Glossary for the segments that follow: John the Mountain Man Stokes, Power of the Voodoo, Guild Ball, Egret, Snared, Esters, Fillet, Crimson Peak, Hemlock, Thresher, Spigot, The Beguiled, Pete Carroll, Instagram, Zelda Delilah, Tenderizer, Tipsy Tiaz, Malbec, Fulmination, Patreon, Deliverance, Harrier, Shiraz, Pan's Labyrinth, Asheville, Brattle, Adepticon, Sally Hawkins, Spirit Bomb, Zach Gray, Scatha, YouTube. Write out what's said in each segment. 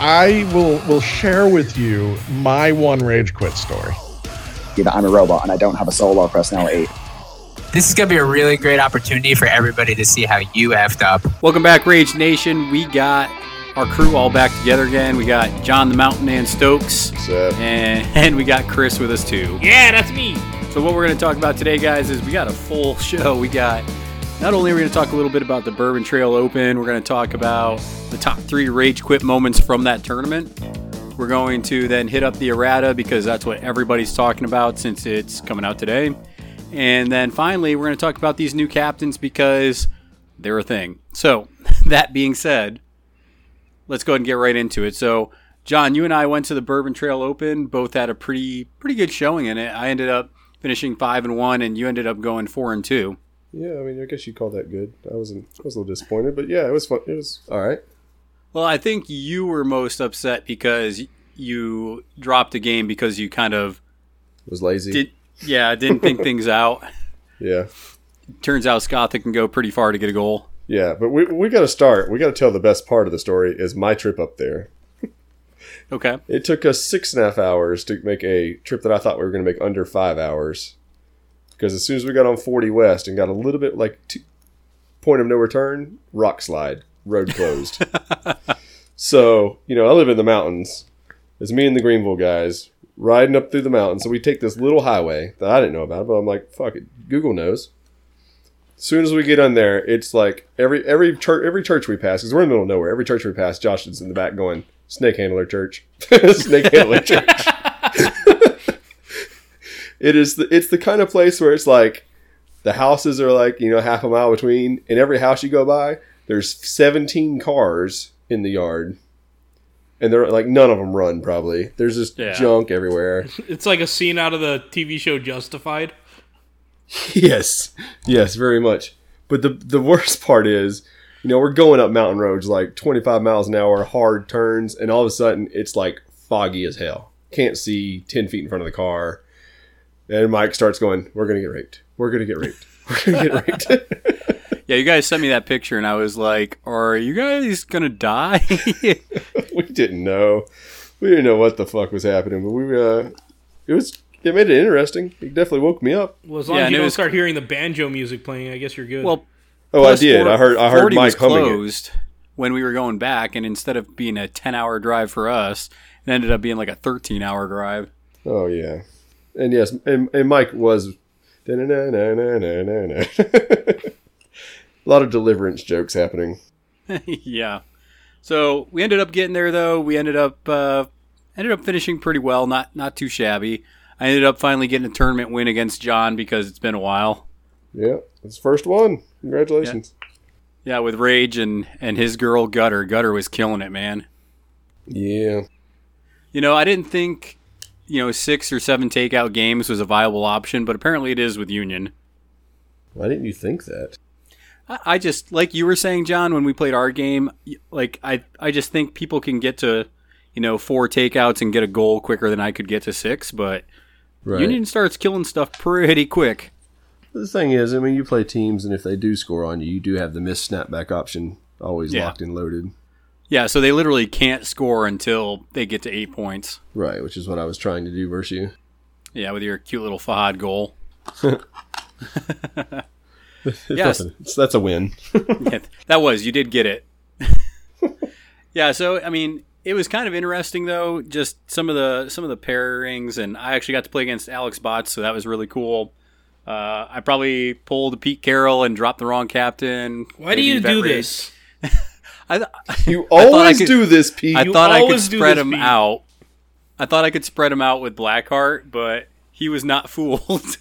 I will share with you my one rage quit story. Yeah, I'm a robot and I don't have a soul or personality. This is going to be a really great opportunity for everybody to see how you effed up. Welcome back, Rage Nation. We got our crew all back together again. We got John the Mountain Man Stokes. What's up? And we got Chris with us too. Yeah, that's me. So what we're going to talk about today, guys, is we got a full show. We got, not only are we going to talk a little bit about the Bourbon Trail Open, we're going to talk about the top 3 rage quit moments from that tournament. We're going to then hit up the errata because that's what everybody's talking about since it's coming out today. And then finally, we're going to talk about these new captains because they're a thing. So that being said, let's go ahead and get right into it. So John, you and I went to the Bourbon Trail Open, both had a pretty good showing in it. I ended up finishing 5-1, and you ended up going 4-2. Yeah, I mean, I guess you call that good. I was a little disappointed, but yeah, it was fun. It was all right. Well, I think you were most upset because you dropped a game because you kind of was lazy. Didn't think things out. Yeah. Turns out Scatha can go pretty far to get a goal. Yeah, but we got to start. We got to tell the best part of the story is my trip up there. Okay. It took us 6.5 hours to make a trip that I thought we were going to make under 5 hours. Because as soon as we got on 40 West and got a little bit like point of no return, rock slide, road closed. So, you know, I live in the mountains. It's me and the Greenville guys riding up through the mountains. So we take this little highway that I didn't know about, but I'm like, fuck it, Google knows. As soon as we get on there, it's like every church we pass, because we're in the middle of nowhere. Every church we pass, Josh is in the back going, Snake Handler Church. Snake Handler Church. It's the kind of place where it's like the houses are like, you know, half a mile between, and every house you go by, there's 17 cars in the yard. And they're like, none of them run probably. There's just junk everywhere. It's like a scene out of the TV show Justified. Yes, very much. But the worst part is, you know, we're going up mountain roads like 25 miles an hour, hard turns, and all of a sudden it's like foggy as hell. Can't see 10 feet in front of the car. And Mike starts going, we're going to get raped. We're going to get raped. We're going to get raped. Yeah, you guys sent me that picture and I was like, are you guys going to die? We didn't know. We didn't know what the fuck was happening, but it made it interesting. It definitely woke me up. Well, as long as you don't start hearing the banjo music playing, I guess you're good. Well, I did. 40, I heard Mike closed humming it when we were going back, and instead of being a 10-hour drive for us, it ended up being like a 13-hour drive. Oh yeah, and yes, and Mike was a lot of Deliverance jokes happening. Yeah, so we ended up getting there though. We ended up finishing pretty well, not too shabby. I ended up finally getting a tournament win against John because it's been a while. Yeah, it's first one. Congratulations. Yeah, with Rage and his girl Gutter. Gutter was killing it, man. Yeah. You know, I didn't think, 6 or 7 takeout games was a viable option, but apparently it is with Union. Why didn't you think that? I just, like you were saying, John, when we played our game, like I just think people can get to, 4 takeouts and get a goal quicker than I could get to 6, but right. Union starts killing stuff pretty quick. The thing is, I mean, you play teams, and if they do score on you, you do have the missed snapback option always locked and loaded. Yeah, so they literally can't score until they get to 8 points. Right, which is what I was trying to do versus you. Yeah, with your cute little Fahad goal. Yes. That's a win. Yeah, that was. You did get it. Yeah, so, I mean, it was kind of interesting, though, just some of the pairings, and I actually got to play against Alex Botts, so that was really cool. I probably pulled Pete Carroll and dropped the wrong captain. Why do you do this? You always do this, Pete. I thought I could spread him out. I thought I could spread him out with Blackheart, but he was not fooled.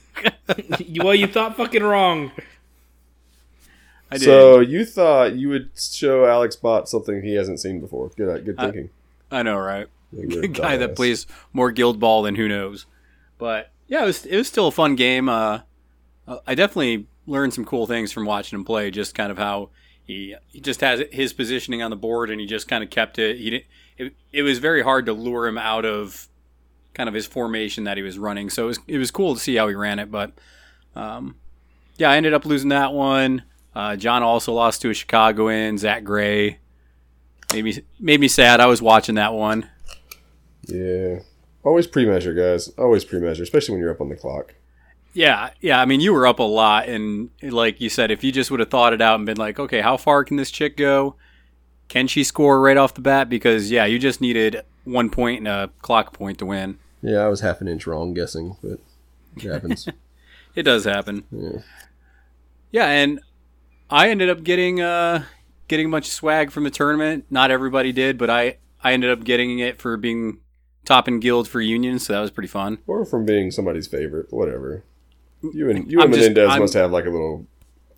Well, you thought fucking wrong. I did. So you thought you would show Alex Bott something he hasn't seen before. Good thinking. I know, right? guy that plays more Guild Ball than who knows. But yeah, it was still a fun game. I definitely learned some cool things from watching him play, just kind of how he just has his positioning on the board and he just kind of kept it. It was very hard to lure him out of kind of his formation that he was running. So it was cool to see how he ran it. But yeah, I ended up losing that one. John also lost to a Chicagoan, Zach Gray. Made me sad. I was watching that one. Yeah. Always pre-measure, guys. Always pre-measure, especially when you're up on the clock. Yeah. I mean, you were up a lot. And like you said, if you just would have thought it out and been like, okay, how far can this chick go? Can she score right off the bat? Because, yeah, you just needed 1 point and a clock point to win. Yeah, I was half an inch wrong guessing, but it happens. It does happen. Yeah, and I ended up getting a bunch of swag from the tournament. Not everybody did, but I ended up getting it for being top in guild for Union, so that was pretty fun. Or from being somebody's favorite, whatever. You and Menendez must have like a little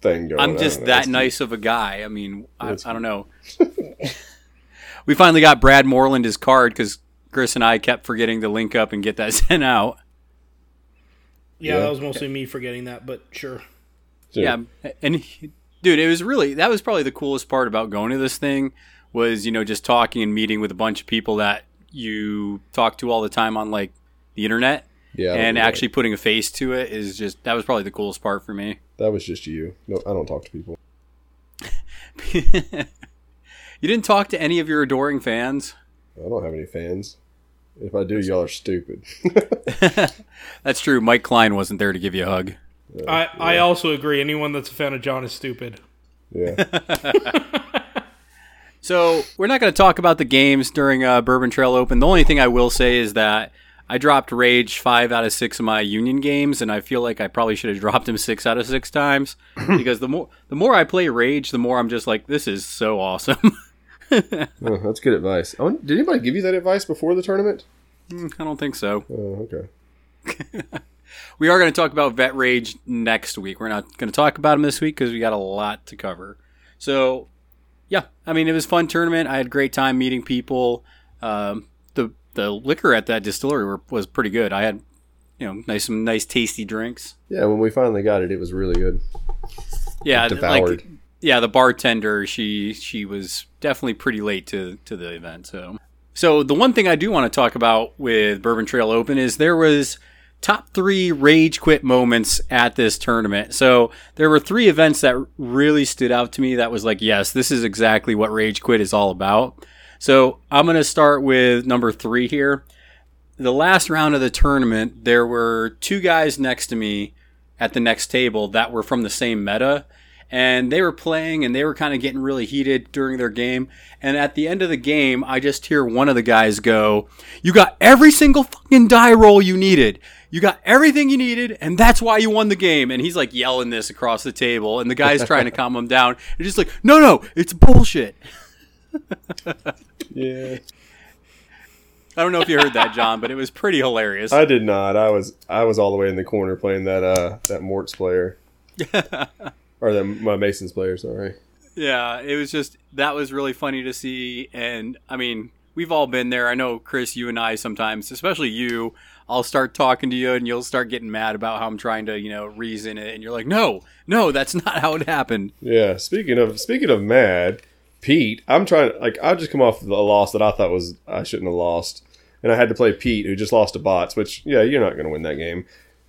thing going on. I'm just that nice of a guy. I mean, I don't know. We finally got Brad Moreland his card because Chris and I kept forgetting to link up and get that sent out. Yeah, that was mostly me forgetting that, but sure. Yeah, and dude, it was that was probably the coolest part about going to this thing was, just talking and meeting with a bunch of people that you talk to all the time on like the internet. Yeah, and actually putting a face to it is that was probably the coolest part for me. That was just you. No, I don't talk to people. You didn't talk to any of your adoring fans? I don't have any fans. If I do, y'all are stupid. That's true. Mike Klein wasn't there to give you a hug. I also agree. Anyone that's a fan of John is stupid. Yeah. So we're not going to talk about the games during Bourbon Trail Open. The only thing I will say is that I dropped Rage 5 out of 6 of my Union games, and I feel like I probably should have dropped him 6 out of 6 times because the more I play Rage, the more I'm just like, this is so awesome. Oh, that's good advice. Did anybody give you that advice before the tournament? I don't think so. Oh, okay. We are going to talk about Vet Rage next week. We're not going to talk about him this week because we got a lot to cover. So, yeah, I mean, it was a fun tournament. I had a great time meeting people. The liquor at that distillery was pretty good. I had, some nice tasty drinks. Yeah, when we finally got it was really good. Yeah, devoured. The bartender, she was definitely pretty late to the event. So the one thing I do want to talk about with Bourbon Trail Open is there was top 3 rage quit moments at this tournament. So there were 3 events that really stood out to me that was like, yes, this is exactly what rage quit is all about. So I'm going to start with number 3 here. The last round of the tournament, there were 2 guys next to me at the next table that were from the same meta. And they were playing and they were kind of getting really heated during their game. And at the end of the game, I just hear one of the guys go, "You got every single fucking die roll you needed. You got everything you needed, and that's why you won the game." And he's like yelling this across the table. And the guy's trying to calm him down. And just like, no, it's bullshit. Yeah. I don't know if you heard that, John, but it was pretty hilarious. I did not. I was all the way in the corner playing that Mort's player. Or my Mason's player, sorry. Yeah, it was just that was really funny to see. And I mean, we've all been there. I know, Chris, you and I sometimes, especially you, I'll start talking to you and you'll start getting mad about how I'm trying to, reason it, and you're like, No, that's not how it happened. Yeah. Speaking of mad, Pete, I'm trying. Like, I just come off a loss that I thought I shouldn't have lost, and I had to play Pete, who just lost to Bots. Which, yeah, you're not going to win that game.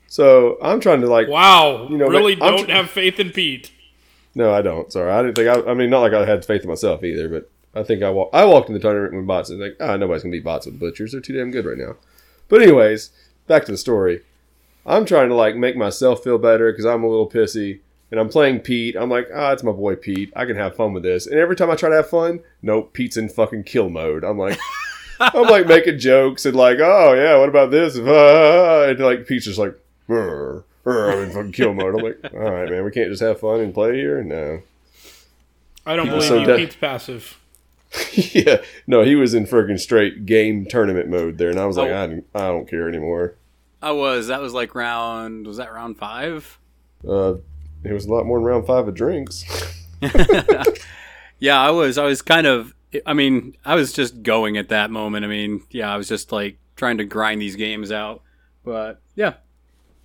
So I'm trying to like, wow, really don't have faith in Pete. No, I don't. Sorry, I didn't think. I mean, not like I had faith in myself either, but I think I walked in the tournament with Bots and like, nobody's gonna beat Bots with Butchers. They're too damn good right now. But anyways, back to the story. I'm trying to like make myself feel better because I'm a little pissy. And I'm playing Pete. I'm like, it's my boy Pete. I can have fun with this. And every time I try to have fun, nope, Pete's in fucking kill mode. I'm like, making jokes and like, oh yeah, what about this? And like Pete's just like, I'm in fucking kill mode. I'm like, all right, man, we can't just have fun and play here. No, I don't believe you. Pete's passive. Yeah, no, he was in freaking straight game tournament mode there, and I was like, I don't care anymore. That was like round 5? It was a lot more than round 5 of drinks. Yeah, I was kind of, I mean, I was just going at that moment. I mean, yeah, I was just like trying to grind these games out. But yeah,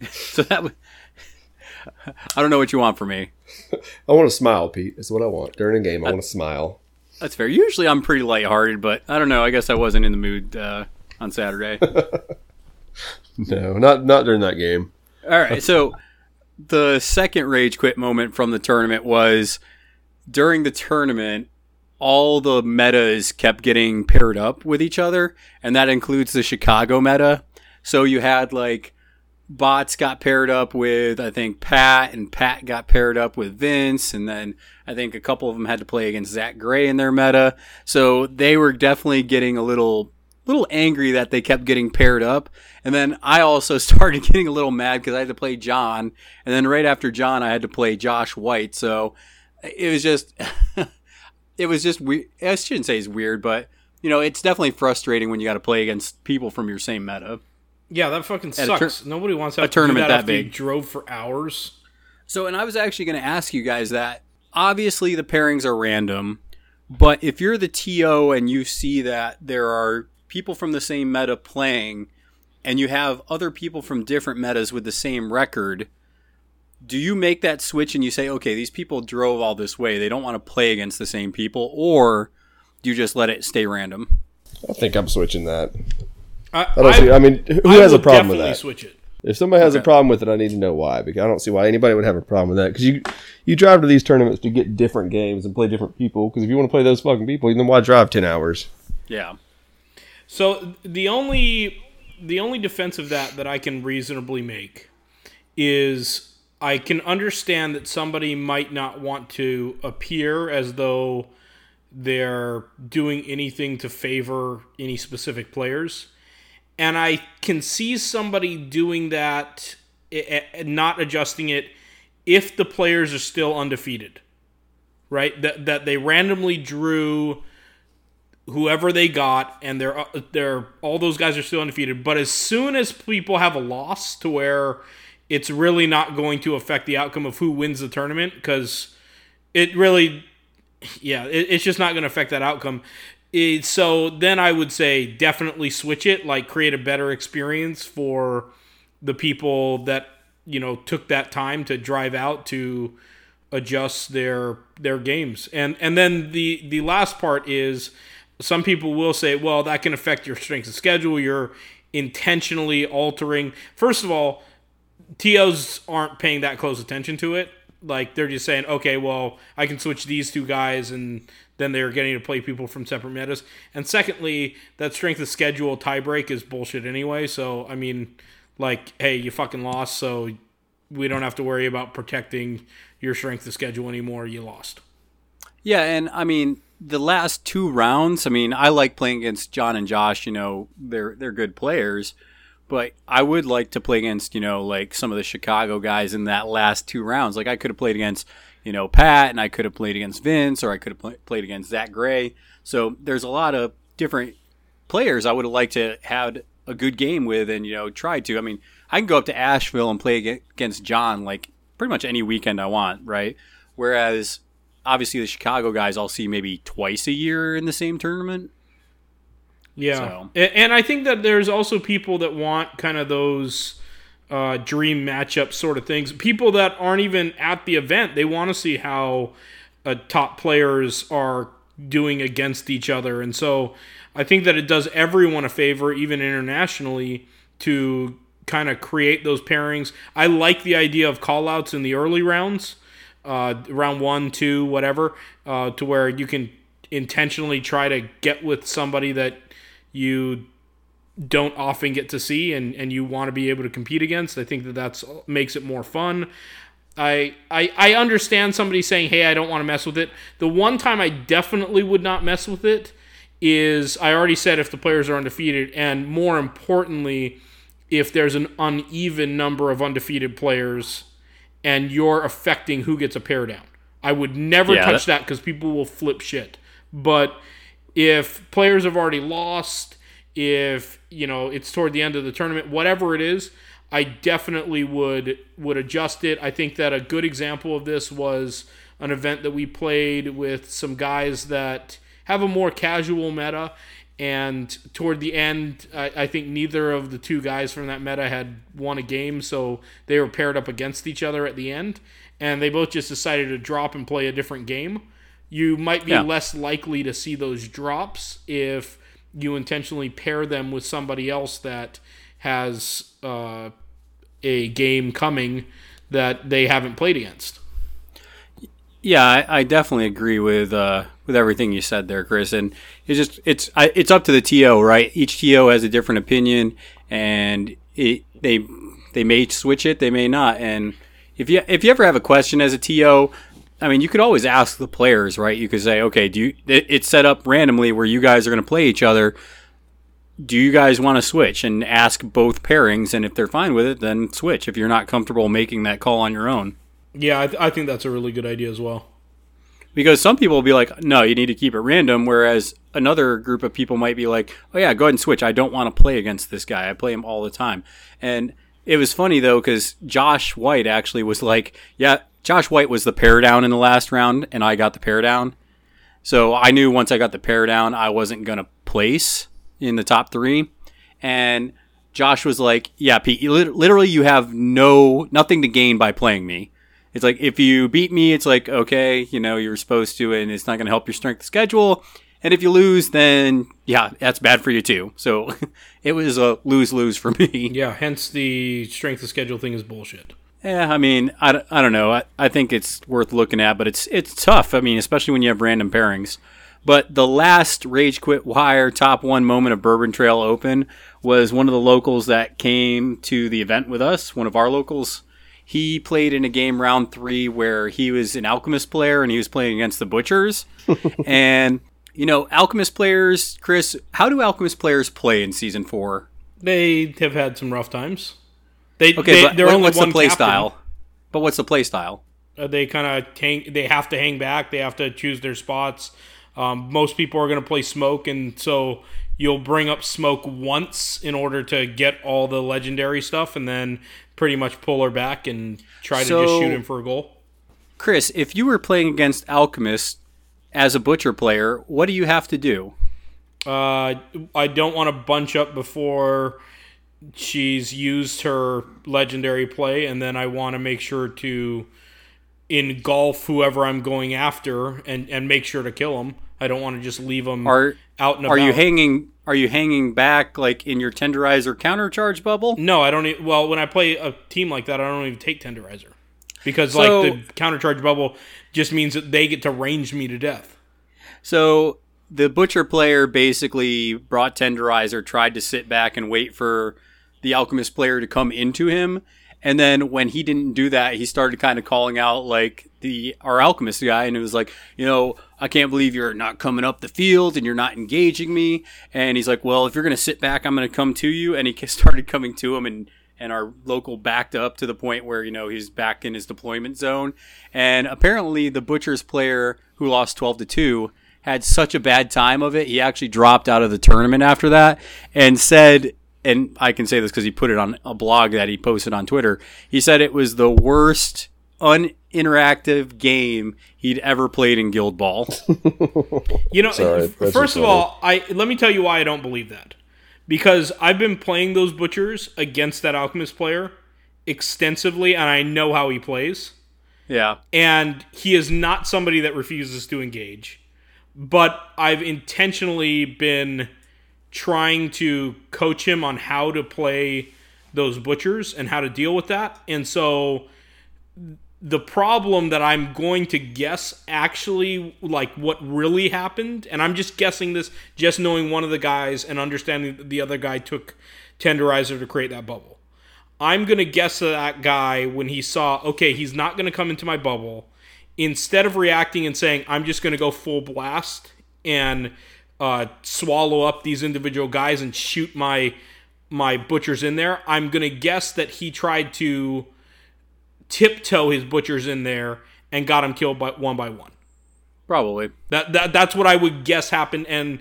so that was, I don't know what you want from me. I want to smile, Pete. Is what I want during a game. I want to smile. That's fair. Usually I'm pretty lighthearted, but I don't know. I guess I wasn't in the mood on Saturday. No, not during that game. All right. So the second rage quit moment from the tournament was during the tournament, all the metas kept getting paired up with each other, and that includes the Chicago meta. So you had like Bots got paired up with, I think, Pat, and Pat got paired up with Vince, and then I think a couple of them had to play against Zach Gray in their meta. So they were definitely getting a little angry that they kept getting paired up. And then I also started getting a little mad because I had to play John, and then right after John I had to play Josh White. So it was just weird. I shouldn't say it's weird, but you know, it's definitely frustrating when you got to play against people from your same meta. Yeah, that fucking sucks. Nobody wants to have a tournament that big. You drove for hours. So, and I was actually going to ask you guys that. Obviously, the pairings are random, but if you're the TO and you see that there are people from the same meta playing, and you have other people from different metas with the same record, do you make that switch and you say, okay, these people drove all this way, they don't want to play against the same people, or do you just let it stay random? I think I'm switching that. I mean, who has a problem with that? Switch it. If somebody has a problem with it, I need to know why, because I don't see why anybody would have a problem with that. Because you drive to these tournaments to get different games and play different people. Because if you want to play those fucking people, then why drive 10 hours? Yeah. So the only defense of that I can reasonably make is I can understand that somebody might not want to appear as though they're doing anything to favor any specific players. And I can see somebody doing that and not adjusting it if the players are still undefeated, right? That they randomly drew whoever they got, and they're all those guys are still undefeated. But as soon as people have a loss to where it's really not going to affect the outcome of who wins the tournament, because it really, yeah, it's just not going to affect that outcome. So then I would say definitely switch it, like create a better experience for the people that, you know, took that time to drive out to adjust their games. And then the last part is some people will say, well, that can affect your strength of schedule. You're intentionally altering. First of all, TOs aren't paying that close attention to it. Like, they're just saying, okay, well, I can switch these two guys, and then they're getting to play people from separate metas. And secondly, that strength of schedule tiebreak is bullshit anyway. So, I mean, like, hey, you fucking lost, so we don't have to worry about protecting your strength of schedule anymore. You lost. Yeah, and, I mean, the last two rounds, I mean, I like playing against John and Josh. You know, they're good players. But I would like to play against, you know, like some of the Chicago guys in that last two rounds. Like, I could have played against, you know, Pat, and I could have played against Vince, or I could have played against Zach Gray. So there's a lot of different players I would have liked to had a good game with and, you know, tried to. I mean, I can go up to Asheville and play against John, like, pretty much any weekend I want, right? Whereas, obviously, the Chicago guys I'll see maybe twice a year in the same tournament. Yeah, so. And I think that there's also people that want kind of those dream matchup sort of things. People that aren't even at the event, they want to see how top players are doing against each other. And so I think that it does everyone a favor, even internationally, to kind of create those pairings. I like the idea of call-outs in the early rounds, round 1, 2, whatever, to where you can intentionally try to get with somebody that you don't often get to see and you want to be able to compete against. I think that makes it more fun. I understand somebody saying, hey, I don't want to mess with it. The one time I definitely would not mess with it is, I already said, if the players are undefeated, and more importantly, if there's an uneven number of undefeated players and you're affecting who gets a pair down. I would never touch that, because people will flip shit. But if players have already lost, if, you know, it's toward the end of the tournament, whatever it is, I definitely would adjust it. I think that a good example of this was an event that we played with some guys that have a more casual meta. And toward the end, I think neither of the two guys from that meta had won a game, so they were paired up against each other at the end. And they both just decided to drop and play a different game. You might be less likely to see those drops if you intentionally pair them with somebody else that has a game coming that they haven't played against. Yeah, I definitely agree with everything you said there, Chris. And it's just it's up to the TO, right? Each TO has a different opinion, and they may switch it, they may not. And if you ever have a question as a TO, I mean, you could always ask the players, right? You could say, okay, it's set up randomly where you guys are going to play each other. Do you guys want to switch? And ask both pairings, and if they're fine with it, then switch. If you're not comfortable making that call on your own. Yeah, I think that's a really good idea as well. Because some people will be like, no, you need to keep it random, whereas another group of people might be like, oh yeah, go ahead and switch. I don't want to play against this guy. I play him all the time. And it was funny, though, because Josh White actually was like, yeah, Josh White was the pair down in the last round, and I got the pair down. So I knew once I got the pair down, I wasn't going to place in the top three. And Josh was like, yeah, Pete, literally you have nothing to gain by playing me. It's like, if you beat me, it's like, okay, you know, you're supposed to, and it's not going to help your strength schedule. And if you lose, then, yeah, that's bad for you, too. So it was a lose-lose for me. Yeah, hence the strength of schedule thing is bullshit. Yeah, I mean, I don't know. I think it's worth looking at, but it's tough. I mean, especially when you have random pairings. But the last Rage Quit Wire top one moment of Bourbon Trail Open was one of the locals that came to the event with us, one of our locals. He played in a game round three where he was an Alchemist player and he was playing against the Butchers. And, you know, Alchemist players, Chris, how do Alchemist players play in Season 4? They have had some rough times. What's the play style? But what's the play style? They kind of they have to hang back. They have to choose their spots. Most people are going to play Smoke, and so you'll bring up Smoke once in order to get all the legendary stuff, and then pretty much pull her back and try to just shoot him for a goal. Chris, if you were playing against Alchemist as a Butcher player, what do you have to do? I don't want to bunch up before she's used her legendary play, and then I want to make sure to engulf whoever I'm going after and make sure to kill him. I don't want to just leave them out and about. Are you hanging back like in your Tenderizer countercharge bubble? No, I don't. Well, when I play a team like that, I don't even take Tenderizer because like the countercharge bubble just means that they get to range me to death. So the Butcher player basically brought Tenderizer, tried to sit back and wait for the Alchemist player to come into him. And then when he didn't do that, he started kind of calling out like our Alchemist guy, and it was like, you know, I can't believe you're not coming up the field and you're not engaging me. And he's like, well, if you're going to sit back, I'm going to come to you. And he started coming to him, and our local backed up to the point where, you know, he's back in his deployment zone. And apparently the Butcher's player who lost 12-2 had such a bad time of it. He actually dropped out of the tournament after that and said, and I can say this because he put it on a blog that he posted on Twitter. He said it was the worst uninteractive game he'd ever played in Guild Ball. You know, sorry, first of all, let me tell you why I don't believe that. Because I've been playing those Butchers against that Alchemist player extensively, and I know how he plays. Yeah. And he is not somebody that refuses to engage. But I've intentionally been trying to coach him on how to play those Butchers and how to deal with that. And so the problem that I'm going to guess actually like what really happened, and I'm just guessing this, just knowing one of the guys and understanding that the other guy took Tenderizer to create that bubble. I'm going to guess that guy when he saw, okay, he's not going to come into my bubble. Instead of reacting and saying, I'm just going to go full blast and swallow up these individual guys and shoot my Butchers in there, I'm going to guess that he tried to tiptoe his Butchers in there and got him killed by one. Probably. That's what I would guess happened, and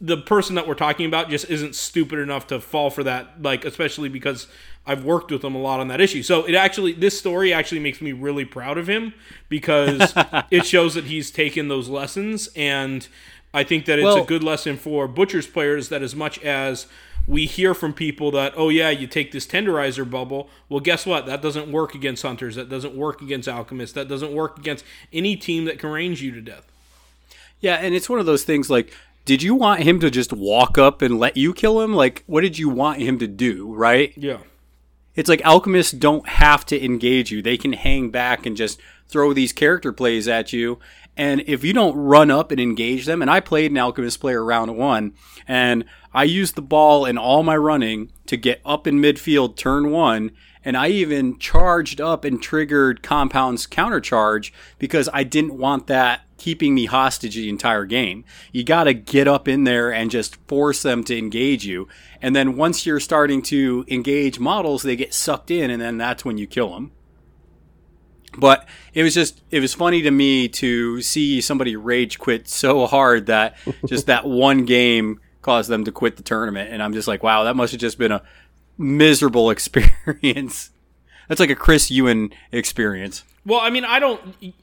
the person that we're talking about just isn't stupid enough to fall for that, like especially because I've worked with him a lot on that issue. So this story actually makes me really proud of him because it shows that he's taken those lessons and I think that it's a good lesson for Butcher's players that as much as we hear from people that, oh yeah, you take this Tenderizer bubble, well, guess what? That doesn't work against Hunters. That doesn't work against Alchemists. That doesn't work against any team that can range you to death. Yeah, and it's one of those things like, did you want him to just walk up and let you kill him? Like, what did you want him to do, right? Yeah. It's like Alchemists don't have to engage you. They can hang back and just throw these character plays at you. And if you don't run up and engage them, and I played an Alchemist player round one, and I used the ball in all my running to get up in midfield turn one, and I even charged up and triggered Compound's countercharge because I didn't want that keeping me hostage the entire game. You got to get up in there and just force them to engage you. And then once you're starting to engage models, they get sucked in, and then that's when you kill them. But it was funny to me to see somebody rage quit so hard that just that one game caused them to quit the tournament. And I'm just like, wow, that must have just been a miserable experience. That's like a Chris Ewan experience. Well, I mean,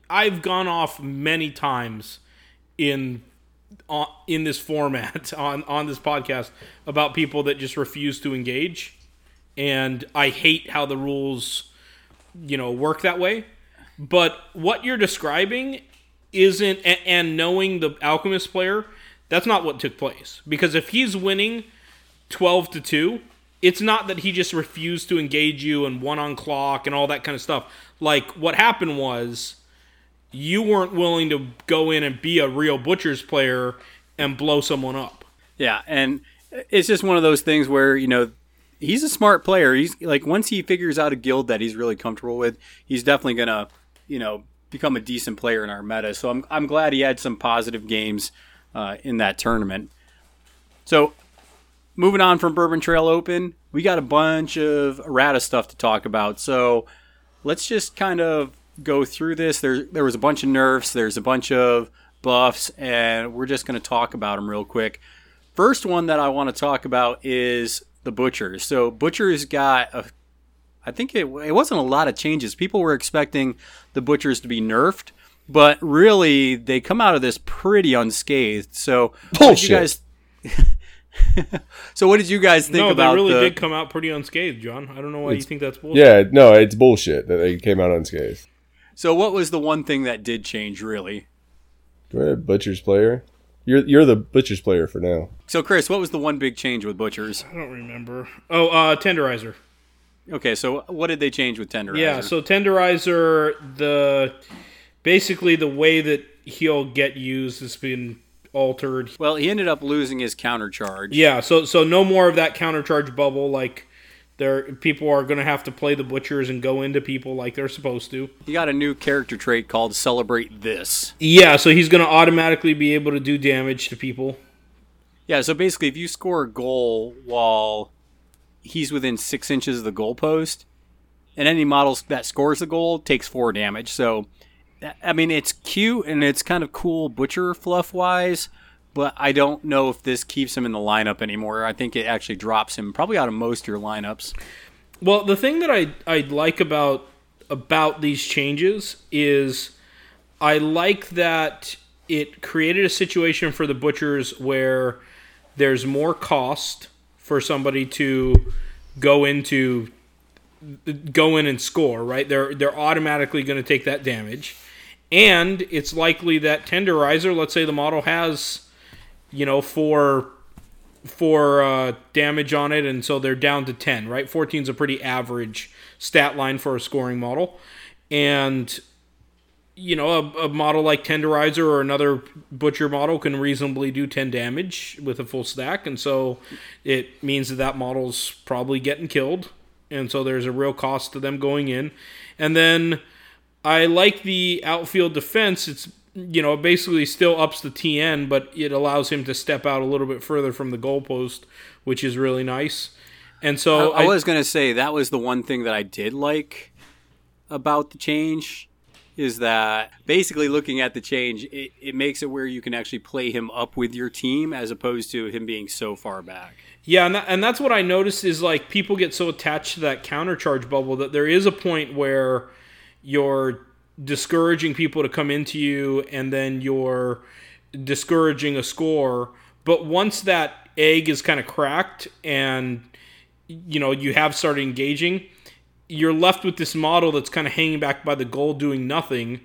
I've gone off many times in this format on this podcast about people that just refuse to engage. And I hate how the rules, work that way. But what you're describing isn't, and knowing the Alchemist player, that's not what took place. Because if he's winning 12-2, it's not that he just refused to engage you and won on clock and all that kind of stuff. Like, what happened was you weren't willing to go in and be a real Butcher's player and blow someone up. Yeah, and it's just one of those things where, he's a smart player. He's like, once he figures out a guild that he's really comfortable with, he's definitely going to, become a decent player in our meta. So I'm glad he had some positive games in that tournament. So moving on from Bourbon Trail Open, we got a bunch of errata stuff to talk about. So let's just kind of go through this. There was a bunch of nerfs. There's a bunch of buffs, and we're just going to talk about them real quick. First one that I want to talk about is the Butchers. So Butchers got it wasn't a lot of changes. People were expecting the Butchers to be nerfed, but really they come out of this pretty unscathed. So bullshit. So what did you guys think about that? No, they really did come out pretty unscathed, John. I don't know why you think that's bullshit. Yeah, no, it's bullshit that they came out unscathed. So what was the one thing that did change, really? You're a Butcher's player. You're the Butcher's player for now. So, Chris, what was the one big change with Butchers? I don't remember. Oh, Tenderizer. Okay, so what did they change with Tenderizer? Yeah, so Tenderizer, basically the way that he'll get used has been altered. Well, he ended up losing his countercharge. Yeah, so no more of that countercharge bubble. Like, people are going to have to play the Butchers and go into people like they're supposed to. He got a new character trait called Celebrate This. Yeah, so he's going to automatically be able to do damage to people. Yeah, so basically if you score a goal while he's within 6 inches of the goalpost, and any model that scores the goal takes 4 damage, so I mean, it's cute and it's kind of cool Butcher fluff-wise, but I don't know if this keeps him in the lineup anymore. I think it actually drops him probably out of most of your lineups. Well, the thing that I like about these changes is I like that it created a situation for the Butchers where there's more cost for somebody to go in and score, right? They're automatically going to take that damage. And it's likely that Tenderizer, let's say the model has, four damage on it, and so they're down to 10, right? 14's a pretty average stat line for a scoring model. And, a model like Tenderizer or another Butcher model can reasonably do 10 damage with a full stack, and so it means that model's probably getting killed, and so there's a real cost to them going in. And then I like the outfield defense. It's, basically still ups the TN, but it allows him to step out a little bit further from the goalpost, which is really nice. And so I was going to say that was the one thing that I did like about the change, is that basically looking at the change, it makes it where you can actually play him up with your team as opposed to him being so far back. Yeah, and that's what I noticed is, like, people get so attached to that countercharge bubble that there is a point where you're discouraging people to come into you, and then you're discouraging a score. But once that egg is kind of cracked and, you know, you have started engaging, you're left with this model that's kind of hanging back by the goal, doing nothing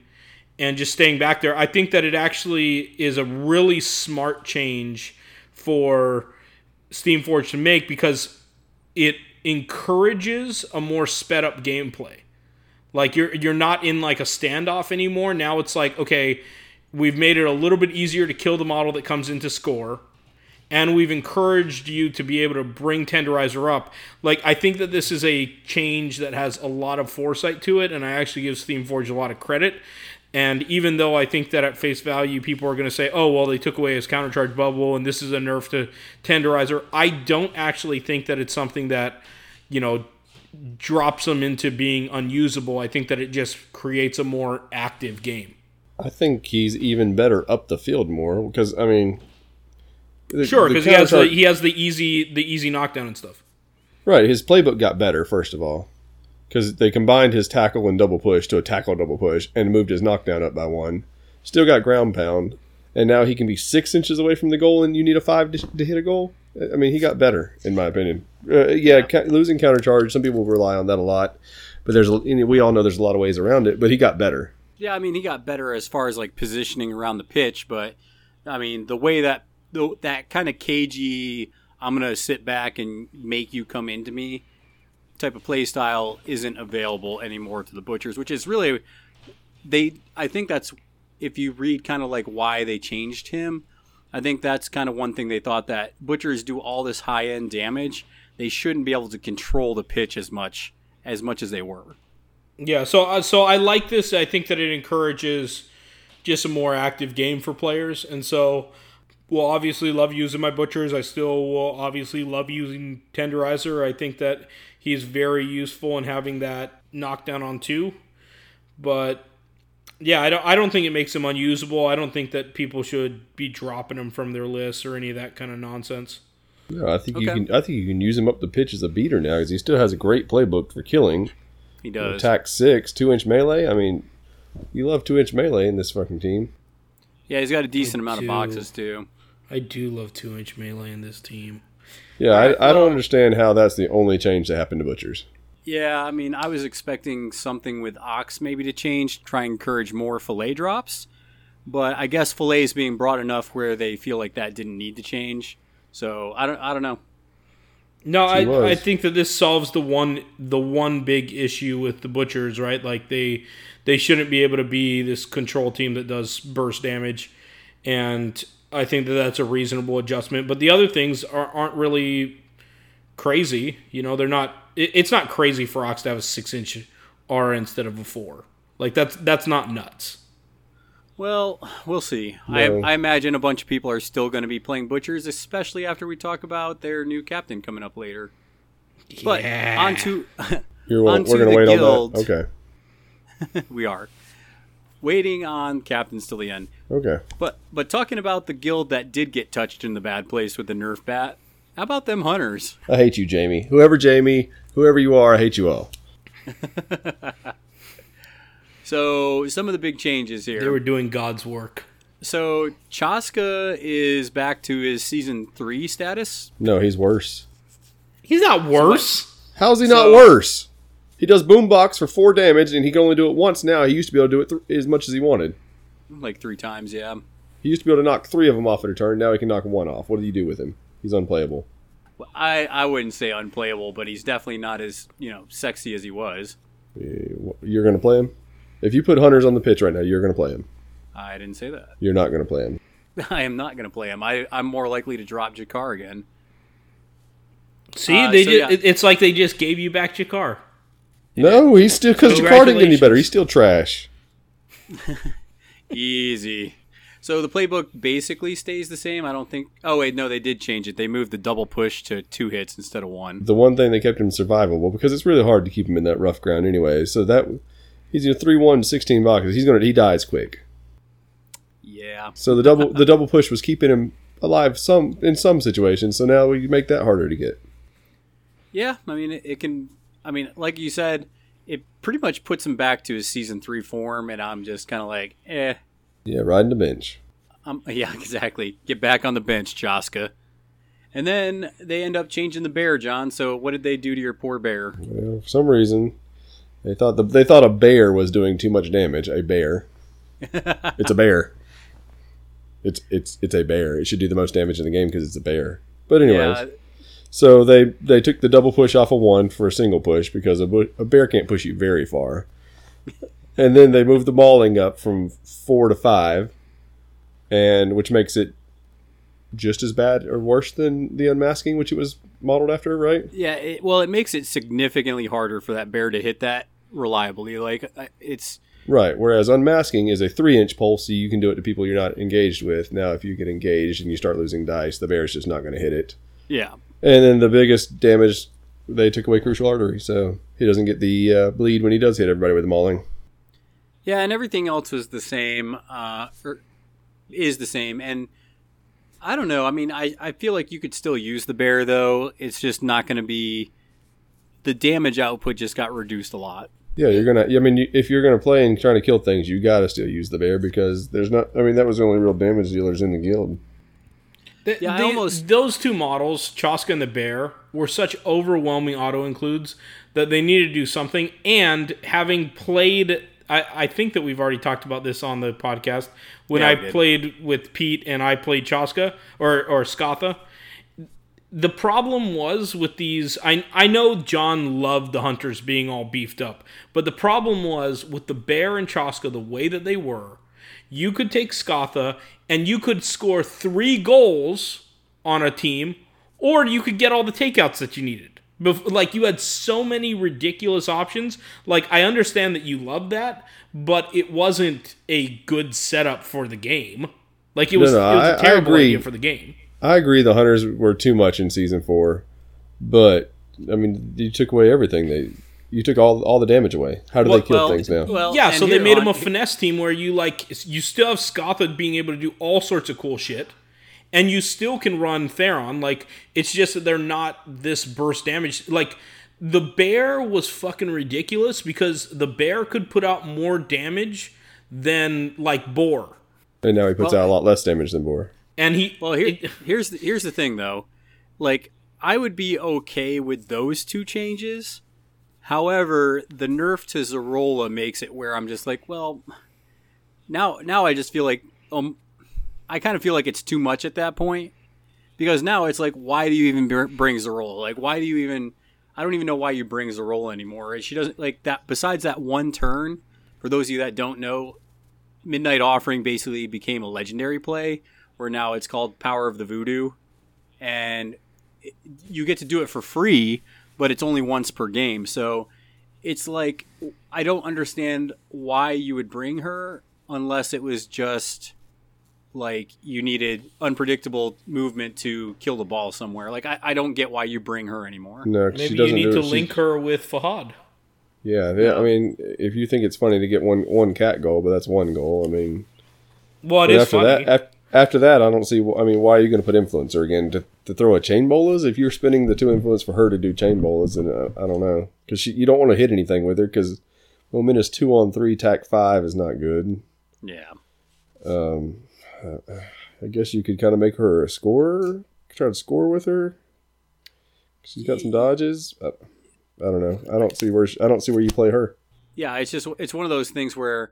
and just staying back there. I think that it actually is a really smart change for Steamforged to make because it encourages a more sped up gameplay. Like you're not in like a standoff anymore. Now it's like, okay, we've made it a little bit easier to kill the model that comes into score. And we've encouraged you to be able to bring Tenderizer up. Like, I think that this is a change that has a lot of foresight to it, and I actually give Steamforged a lot of credit. And even though I think that at face value, people are going to say, oh, well, they took away his countercharge bubble, and this is a nerf to Tenderizer, I don't actually think that it's something that, you know, drops them into being unusable. I think that it just creates a more active game. I think he's even better up the field more, because, I mean... Sure, because he has the easy knockdown and stuff. Right, his playbook got better, first of all. Because they combined his tackle and double push to a tackle double push and moved his knockdown up by one. Still got ground pound. And now he can be 6 inches away from the goal and you need a 5 to hit a goal? I mean, he got better, in my opinion. Losing counter charge, some people rely on that a lot. But we all know there's a lot of ways around it, but he got better. Yeah, I mean, he got better as far as like positioning around the pitch. But, I mean, the way that kind of cagey, I'm going to sit back and make you come into me type of play style isn't available anymore to the Butchers, which is really, I think that's, if you read kind of like why they changed him, I think that's kind of one thing they thought, that Butchers do all this high-end damage, they shouldn't be able to control the pitch as much as they were. Yeah, so I like this. I think that it encourages just a more active game for players, and so... will obviously love using my Butchers. I still will obviously love using Tenderizer. I think that he's very useful in having that knockdown on 2. But yeah, I don't think it makes him unusable. I don't think that people should be dropping him from their lists or any of that kind of nonsense. No, I think you can use him up the pitch as a beater now, because he still has a great playbook for killing. He does. Attack 6, 2-inch melee. I mean, you love 2-inch melee in this fucking team. Yeah, he's got a decent amount of boxes too. I do love 2-inch melee in this team. Yeah, I don't understand how that's the only change that happened to Butchers. Yeah, I mean, I was expecting something with Ox maybe to change, to try and encourage more Fillet drops. But I guess Fillet is being brought enough where they feel like that didn't need to change. So I don't know. No, I think that this solves the one big issue with the Butchers, right? Like they shouldn't be able to be this control team that does burst damage, and I think that that's a reasonable adjustment. But the other things aren't really crazy. You know, they're not. It's not crazy for Ox to have a 6-inch R instead of a 4. Like that's not nuts. Well, we'll see. No. I imagine a bunch of people are still going to be playing Butchers, especially after we talk about their new captain coming up later. Yeah. But we're going to wait Guild. On that. Okay. We are. Waiting on captains till the end. Okay. But talking about the Guild that did get touched in the bad place with the Nerf bat, how about them Hunters? I hate you, Jamie. Whoever you are, I hate you all. So, some of the big changes here. They were doing God's work. So, Chaska is back to his Season 3 status. No, he's worse. He's not worse. How's he not worse? He does Boombox for 4 damage, and he can only do it once now. He used to be able to do it as much as he wanted. Like 3 times, yeah. He used to be able to knock 3 of them off at a turn. Now he can knock 1 off. What do you do with him? He's unplayable. Well, I wouldn't say unplayable, but he's definitely not as, you know, sexy as he was. You're going to play him? If you put Hunters on the pitch right now, you're going to play him. I didn't say that. You're not going to play him. I am not going to play him. I'm more likely to drop Jaecar again. See, it's like they just gave you back Jaecar. No, he's still, because Jaecar didn't get any better. He's still trash. Easy. So the playbook basically stays the same. I don't think... Oh, wait, no, they did change it. They moved the double push to 2 hits instead of 1. The one thing they kept him survivable, because it's really hard to keep him in that rough ground anyway, so that... He's in 3-1, 16 boxes. He dies quick. Yeah. So the double push was keeping him alive in some situations. So now we make that harder to get. Yeah, I mean it can. I mean, like you said, it pretty much puts him back to his Season 3 form, and I'm just kind of like, eh. Yeah, riding the bench. Yeah, exactly. Get back on the bench, Chaska. And then they end up changing the bear, John. So what did they do to your poor bear? Well, for some reason, they thought a bear was doing too much damage. A bear. It's a bear. It's a bear. It should do the most damage in the game because it's a bear. But anyways, yeah. So they took the double push off of one for a single push because a bear can't push you very far. And then they moved the mauling up from 4 to 5, and which makes it just as bad or worse than the unmasking, which it was modeled after, right? Yeah, it makes it significantly harder for that bear to hit that reliably. Like, it's... Right, whereas unmasking is a 3-inch pole, so you can do it to people you're not engaged with. Now, if you get engaged and you start losing dice, the bear's just not going to hit it. Yeah. And then the biggest damage, they took away Crucial Artery, so he doesn't get the bleed when he does hit everybody with the mauling. Yeah, and everything else was the same, is the same, and I don't know. I mean, I feel like you could still use the bear, though. It's just not going to be... The damage output just got reduced a lot. Yeah, if you're going to play and trying to kill things, you got to still use the bear because there's not... I mean, that was the only real damage dealers in the guild. Those two models, Chaska and the bear, were such overwhelming auto-includes that they needed to do something. And having played... I think that we've already talked about this on the podcast. When I played with Pete and I played Chaska or Scatha, the problem was with these... I know John loved the hunters being all beefed up, but the problem was with the bear and Chaska, the way that they were, you could take Scatha and you could score 3 goals on a team, or you could get all the takeouts that you needed. Like, you had so many ridiculous options. Like, I understand that you love that, but it wasn't a good setup for the game. Like, it was a terrible idea for the game. I agree the hunters were too much in Season 4, but, I mean, you took away everything. You took all the damage away. How do they kill things now? Well, yeah, so they made them a finesse team where you still have Scotland being able to do all sorts of cool shit. And you still can run Theron. Like, it's just that they're not this burst damage. Like, the bear was fucking ridiculous because the bear could put out more damage than, like, Boar. And now he puts out a lot less damage than Boar. And he... Well, here's the thing, though. Like, I would be okay with those two changes. However, the nerf to Zarola makes it where I'm just like, well... Now I just feel like... I kind of feel like it's too much at that point because now it's like, why do you even bring Zarola? Like, why do you even, I don't even know why you bring Zarola anymore. She doesn't like that. Besides that one turn, for those of you that don't know, Midnight Offering basically became a legendary play where now it's called Power of the Voodoo, and you get to do it for free, but it's only once per game. So it's like, I don't understand why you would bring her unless it was just like you needed unpredictable movement to kill the ball somewhere. Like, I don't get why you bring her anymore. No, maybe you need to link her with Fahad. Yeah. I mean, if you think it's funny to get one cat goal, but that's one goal. I mean, well, it is after funny. After that, I don't see. I mean, why are you going to put influencer again to throw a chain bolas? If you're spending the 2 influence for her to do chain bolas, and I don't know, because you don't want to hit anything with her because Momentus 2 on 3 tac 5 is not good. Yeah. I guess you could kind of make her a scorer. Try to score with her. She's got some dodges. I don't know. I don't see where you play her. Yeah, it's one of those things where,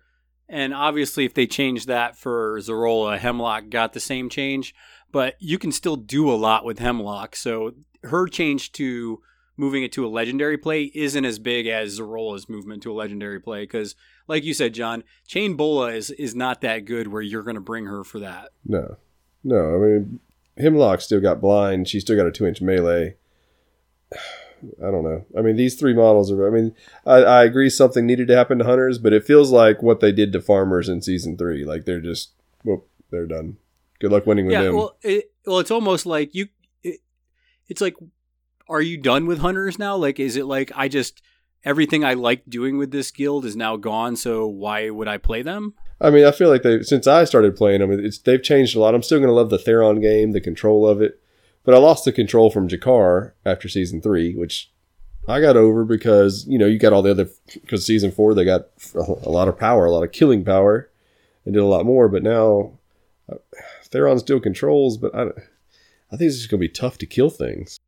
and obviously if they change that for Zarola, Hemlock got the same change, but you can still do a lot with Hemlock. So her change to moving it to a legendary play isn't as big as Zarola's movement to a legendary play because, like you said, John, Chain Bola is not that good where you're going to bring her for that. No. I mean, Hemlock still got blind. She's still got a 2-inch melee. I don't know. I mean, these three models are... I mean, I agree something needed to happen to hunters, but it feels like what they did to farmers in Season 3. Like, they're just... Well, they're done. Good luck winning with them. It's almost like you... It's like... Are you done with hunters now? Like, is it like everything I like doing with this guild is now gone? So why would I play them? I mean, I feel like since I started playing them, they've changed a lot. I'm still going to love the Theron game, the control of it, but I lost the control from Jaecar after Season 3, which I got over because you got all the other because Season 4 they got a lot of power, a lot of killing power, and did a lot more. But now Theron still controls, but I think it's just going to be tough to kill things.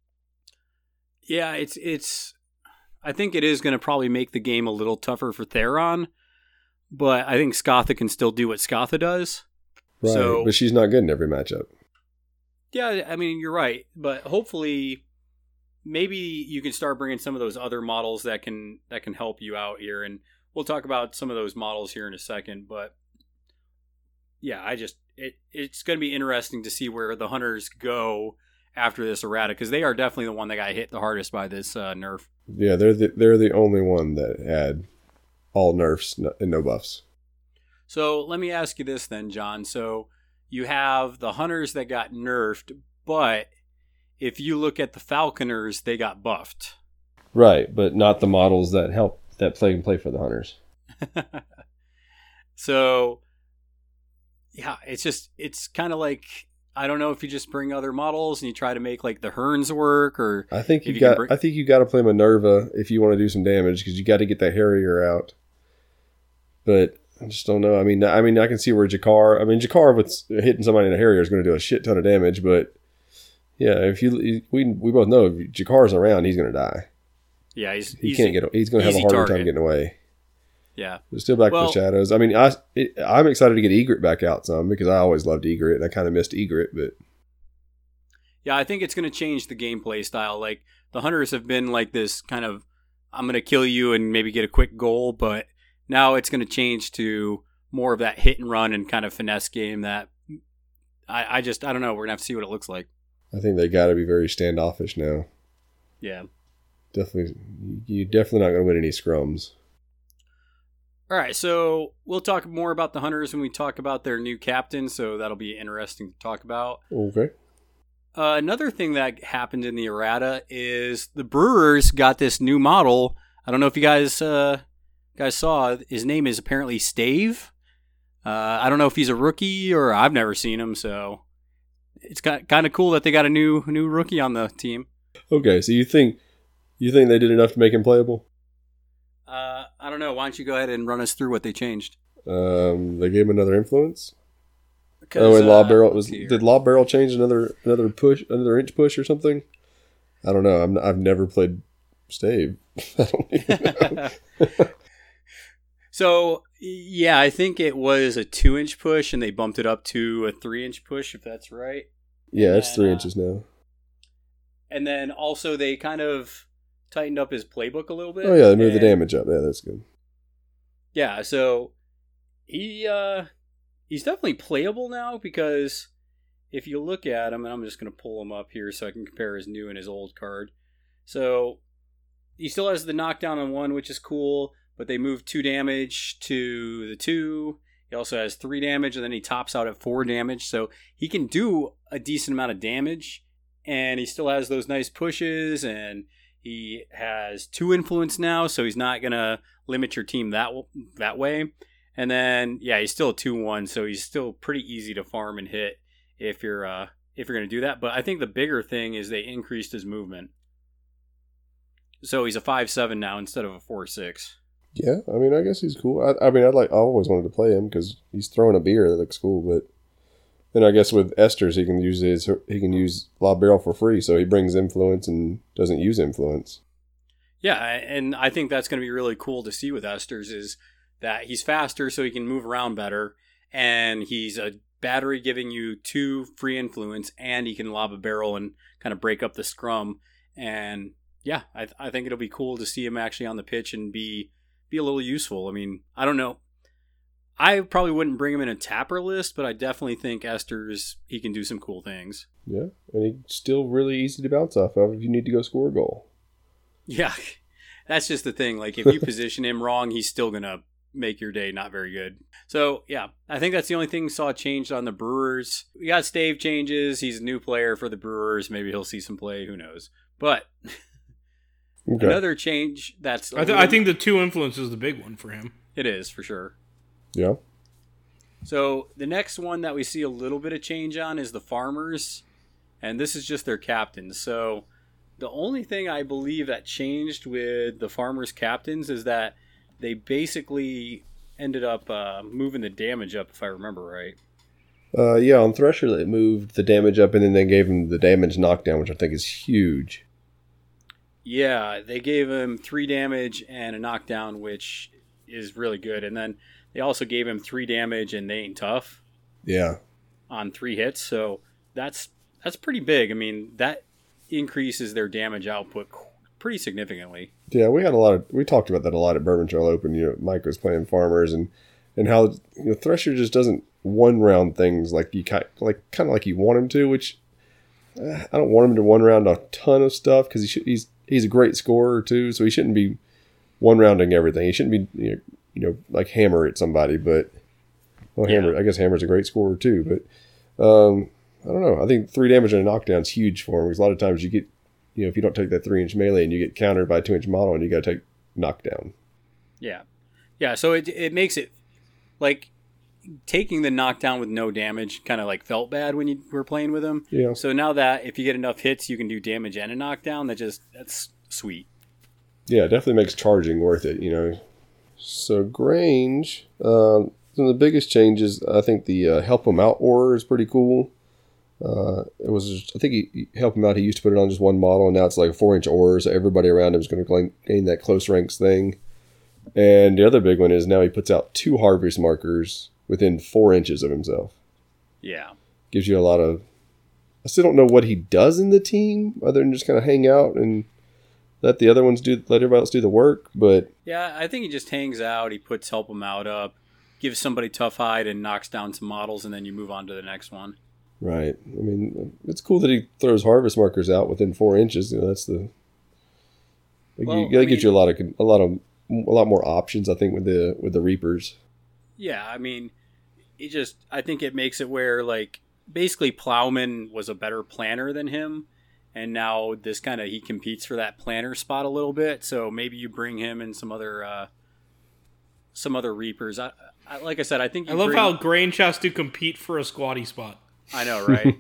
Yeah, it's. I think it is going to probably make the game a little tougher for Theron, but I think Scatha can still do what Scatha does. Right, so, but she's not good in every matchup. Yeah, I mean, you're right, but hopefully, maybe you can start bringing some of those other models that can help you out here, and we'll talk about some of those models here in a second, but yeah, it's going to be interesting to see where the hunters go after this errata, because they are definitely the one that got hit the hardest by this nerf. Yeah, they're the only one that had all nerfs and no buffs. So let me ask you this then, John. So you have the hunters that got nerfed, but if you look at the falconers, they got buffed. Right, but not the models that help that play for the hunters. So yeah, it's kind of like, I don't know if you just bring other models and you try to make like the Herns work, or I think you got to play Minerva if you want to do some damage, because you got to get that Harrier out. But I just don't know. I mean, I can see where Jaecar with hitting somebody in a Harrier is going to do a shit ton of damage. But yeah, if we both know if Jaecar's around, he's going to die. Yeah, he's going to have a harder time getting away. Yeah, but still back in the shadows. I mean, I'm excited to get Egret back out some, because I always loved Egret and I kind of missed Egret, but yeah, I think it's going to change the gameplay style. Like the hunters have been like this kind of, I'm going to kill you and maybe get a quick goal, but now it's going to change to more of that hit and run and kind of finesse game that I don't know. We're gonna have to see what it looks like. I think they got to be very standoffish now. Yeah, definitely. You're definitely not going to win any scrums. All right, so we'll talk more about the hunters when we talk about their new captain, so that'll be interesting to talk about. Okay. Another thing that happened in the errata is the Brewers got this new model. I don't know if you guys saw. His name is apparently Stave. I don't know if he's a rookie, or I've never seen him, so it's kind of cool that they got a new rookie on the team. Okay, so you think they did enough to make him playable? I don't know. Why don't you go ahead and run us through what they changed? They gave him another influence. Oh, and Law Barrel did Law Barrel change another inch push or something? I don't know. I've never played Stave. I don't even know. So yeah, I think it was a 2-inch push, and they bumped it up to a 3-inch push, if that's right. Yeah, it's 3 inches now. And then also they kind of tightened up his playbook a little bit. Oh yeah, they moved the damage up. Yeah, that's good. Yeah, so he's definitely playable now, because if you look at him, and I'm just going to pull him up here so I can compare his new and his old card. So he still has the knockdown on 1, which is cool, but they moved 2 damage to the 2. He also has 3 damage, and then he tops out at 4 damage, so he can do a decent amount of damage, and he still has those nice pushes, and he has 2 influence now, so he's not going to limit your team that way. And then, yeah, he's still a 2-1, so he's still pretty easy to farm and hit if you're going to do that. But I think the bigger thing is they increased his movement. So he's a 5-7 now instead of a 4-6. Yeah, I mean, I guess he's cool. I always wanted to play him because he's throwing a beer that looks cool. But then I guess with Esters, he can use Law Barrel for free, so he brings influence and doesn't use influence. Yeah, and I think that's going to be really cool to see with Esters, is that he's faster, so he can move around better, and he's a battery giving you 2 free influence, and he can lob a barrel and kind of break up the scrum. And yeah, I think it'll be cool to see him actually on the pitch and be a little useful. I mean, I don't know. I probably wouldn't bring him in a tapper list, but I definitely think Esters, he can do some cool things. Yeah, and he's still really easy to bounce off of if you need to go score a goal. Yeah, that's just the thing. Like, if you position him wrong, he's still going to make your day not very good. So, yeah, I think that's the only thing saw changed on the Brewers. We got Stave changes. He's a new player for the Brewers. Maybe he'll see some play. Who knows? But okay. Another change that's... I think the 2 influence is the big one for him. It is, for sure. Yeah. So the next one that we see a little bit of change on is the farmers, and this is just their captains. So the only thing I believe that changed with the farmers' captains is that they basically ended up moving the damage up, if I remember right. Yeah, on Thresher, it moved the damage up, and then they gave him the damage knockdown, which I think is huge. Yeah, they gave him 3 damage and a knockdown, which is really good. And then they also gave him 3 damage and they ain't tough. Yeah. On 3 hits, so that's pretty big. I mean, that increases their damage output pretty significantly. Yeah, we talked about that a lot at Bourbon Trail Open. You know, Mike was playing Farmers and how Thresher just doesn't one round things like you kind of like you want him to, which I don't want him to one round a ton of stuff because he's a great scorer too, so he shouldn't be one rounding everything. He shouldn't be like hammer at somebody, but hammer. I guess hammer's a great scorer too, but I don't know. I think 3 damage and a knockdown is huge for him because a lot of times you get if you don't take that 3-inch melee and you get countered by a 2-inch model and you got to take knockdown. Yeah, yeah. So it makes it like. Taking the knockdown with no damage kind of like felt bad when you were playing with him. Yeah. So now that if you get enough hits, you can do damage and a knockdown. That's sweet. Yeah, it definitely makes charging worth it. So Grange, one of the biggest changes, I think the help him out order is pretty cool. It was just, I think he help him out. He used to put it on just one model, and now it's like a 4-inch order, so everybody around him is going to gain that close ranks thing. And the other big one is now he puts out 2 harvest markers within 4 inches of himself. Yeah. Gives you a lot of... I still don't know what he does in the team, other than just kind of hang out and let everybody else do the work, but... Yeah, I think he just hangs out, he puts help him out up, gives somebody tough hide and knocks down some models, and then you move on to the next one. Right. I mean, it's cool that he throws harvest markers out within 4 inches. That's the... gives you a lot more options, I think, with the Reapers. Yeah, I mean... I think it makes it where, like, basically Plowman was a better planner than him, and now this kind of, he competes for that planner spot a little bit, so maybe you bring him and some other Reapers. I like I said, I think... I love how Grange has to compete for a squatty spot. I know, right?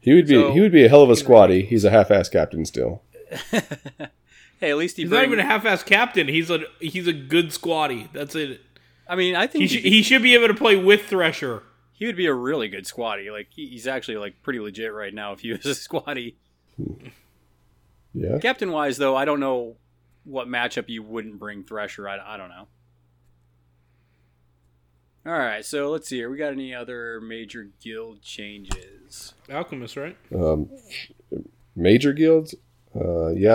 He would be a hell of a squatty. He's a half-ass captain still. Hey, at least he's not even a half-ass captain. He's a good squatty. That's it. I mean, I think he should be able to play with Thresher. He would be a really good squatty. Like he's actually like pretty legit right now if he was a squatty. Yeah. Captain wise, though, I don't know what matchup you wouldn't bring Thresher. I don't know. All right, so let's see here. We got any other major guild changes? Alchemist, right? Major guilds. Yeah.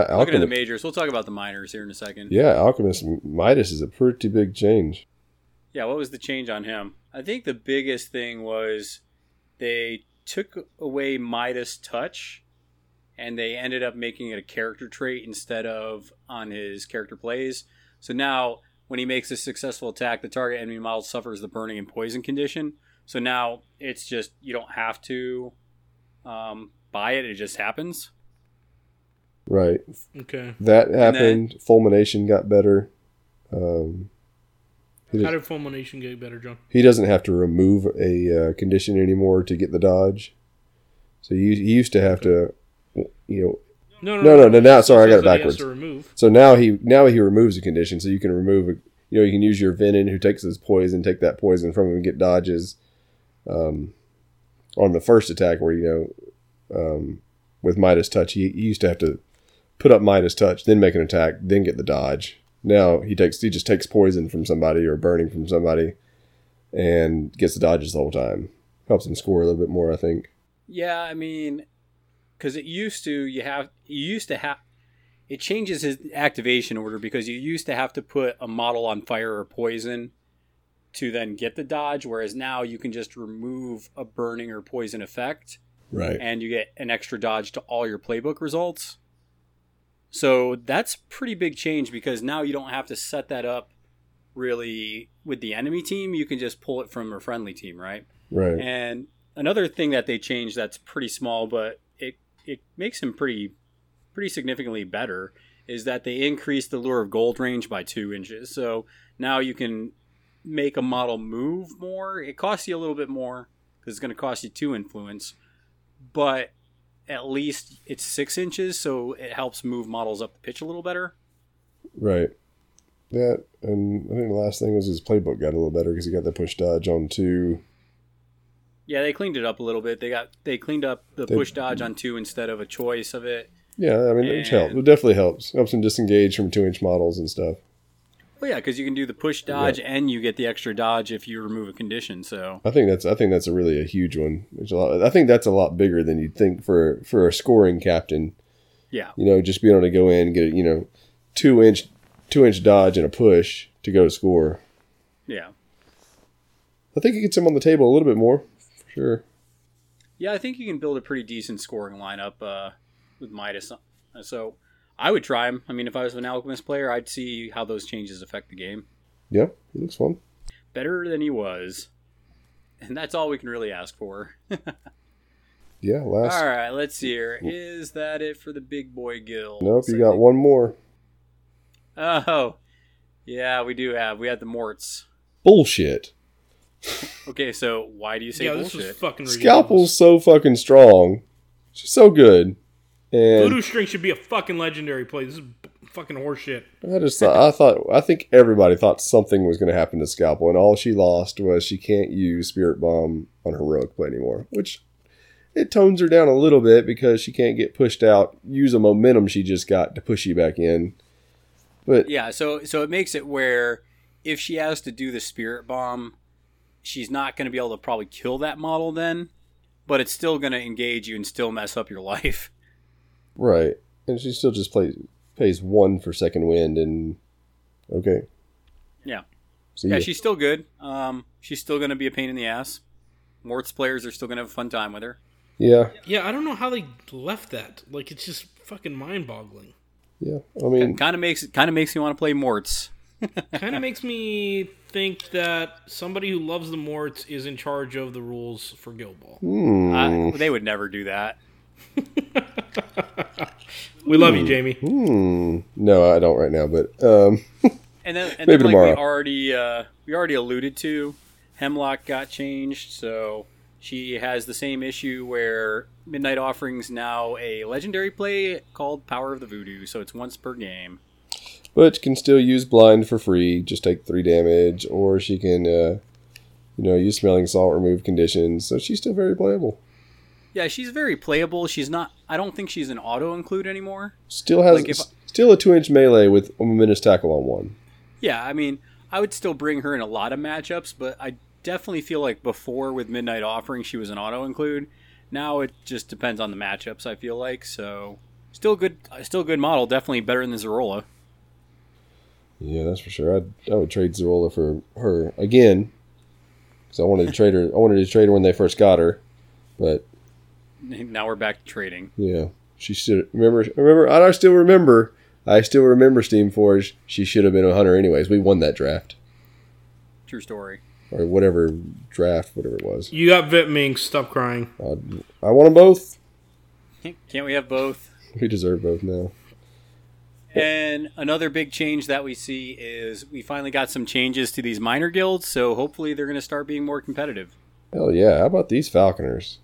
Alchemist. Looking at the majors, we'll talk about the minors here in a second. Yeah, Alchemist Midas is a pretty big change. Yeah, what was the change on him? I think the biggest thing was they took away Midas Touch, and they ended up making it a character trait instead of on his character plays. So now, when he makes a successful attack, the target enemy model suffers the burning and poison condition. So now, it's just, you don't have to buy it, it just happens. Right. Okay. That happened. Then, Fulmination got better. How did Fulmination get better, John? He doesn't have to remove a condition anymore to get the dodge. So he used to have to, No, now, sorry, I got it backwards. He has to remove. So now he removes a condition, so you can remove, you can use your Venom, who takes his poison, take that poison from him and get dodges on the first attack where, with Midas Touch, he used to have to put up Midas Touch, then make an attack, then get the dodge. Now he just takes poison from somebody or burning from somebody and gets the dodges the whole time. Helps him score a little bit more, I think. Yeah, I mean, because it changes his activation order because you used to have to put a model on fire or poison to then get the dodge, whereas now you can just remove a burning or poison effect. Right. And you get an extra dodge to all your playbook results. So that's pretty big change because now you don't have to set that up really with the enemy team. You can just pull it from a friendly team, right? Right. And another thing that they changed that's pretty small, but it makes him pretty significantly better is that they increased the Lure of Gold range by 2 inches. So now you can make a model move more. It costs you a little bit more because it's going to cost you 2 influence, but at least it's 6 inches, so it helps move models up the pitch a little better. Right. That, and I think the last thing was his playbook got a little better because he got the push dodge on 2. Yeah, they cleaned it up a little bit. They cleaned up the push dodge on 2 instead of a choice of it. Yeah, I mean, it helps. It definitely helps. Helps them disengage from 2-inch models and stuff. Well, yeah, because you can do the push dodge and you get the extra dodge if you remove a condition. So I think that's really a huge one. I think that's a lot bigger than you'd think for a scoring captain. Yeah, you know, just being able to go in and get a, you know, 2-inch dodge and a push to go score. Yeah, I think it gets him on the table a little bit more. Sure. Yeah, I think you can build a pretty decent scoring lineup with Midas. So I would try him. I mean, if I was an Alchemist player, I'd see how those changes affect the game. Yeah, he looks fun. Better than he was. And that's all we can really ask for. Yeah, last. All right, let's see here. Is that it for the big boy guild? Nope, you got one more. Oh, yeah, we do have. We had the Morts. Bullshit. Okay, so why do you say bullshit? This was fucking ridiculous. Scalpel's so fucking strong. She's so good. And Voodoo String should be a fucking legendary play. This is fucking horseshit. I think everybody thought something was going to happen to Scalpel, and all she lost was she can't use Spirit Bomb on her Rogue play anymore, which it tones her down a little bit because she can't get pushed out, use a momentum she just got to push you back in. But yeah, so it makes it where if she has to do the Spirit Bomb, she's not going to be able to probably kill that model then, but it's still going to engage you and still mess up your life. Right. And she still just pays 1 for second wind and okay. Yeah. Yeah, she's still good. She's still going to be a pain in the ass. Mort's players are still going to have a fun time with her. Yeah. Yeah, I don't know how they left that. Like, it's just fucking mind-boggling. Yeah. I mean, it kind of makes me want to play Morts. Kind of makes me think that somebody who loves the Morts is in charge of the rules for Guild Ball. They would never do that. We love you, Jamie. No, I don't right now, but and then maybe tomorrow. We already alluded to Hemlock got changed, so she has the same issue where Midnight Offering's now a legendary play called Power of the Voodoo, so it's once per game. But can still use Blind for free, just take 3 damage, or she can use Smelling Salt, remove conditions, so she's still very playable. Yeah, she's very playable. She's not. I don't think she's an auto include anymore. Still has still a 2-inch melee with a momentous tackle on 1. Yeah, I mean, I would still bring her in a lot of matchups, but I definitely feel like before with Midnight Offering, she was an auto include. Now it just depends on the matchups. I feel like so still good model. Definitely better than Zarola. Yeah, that's for sure. I would trade Zarola for her again because I wanted to trade her. I wanted to trade her when they first got her, but. Now we're back to trading. Yeah, she should remember. I still remember Steamforge. She should have been a hunter anyways. We won that draft. True story. Or whatever it was. You got Vit Minx. Stop crying. I want them both. Can't we have both? We deserve both now. And another big change that we see is we finally got some changes to these minor guilds. So hopefully they're going to start being more competitive. Hell yeah! How about these Falconers?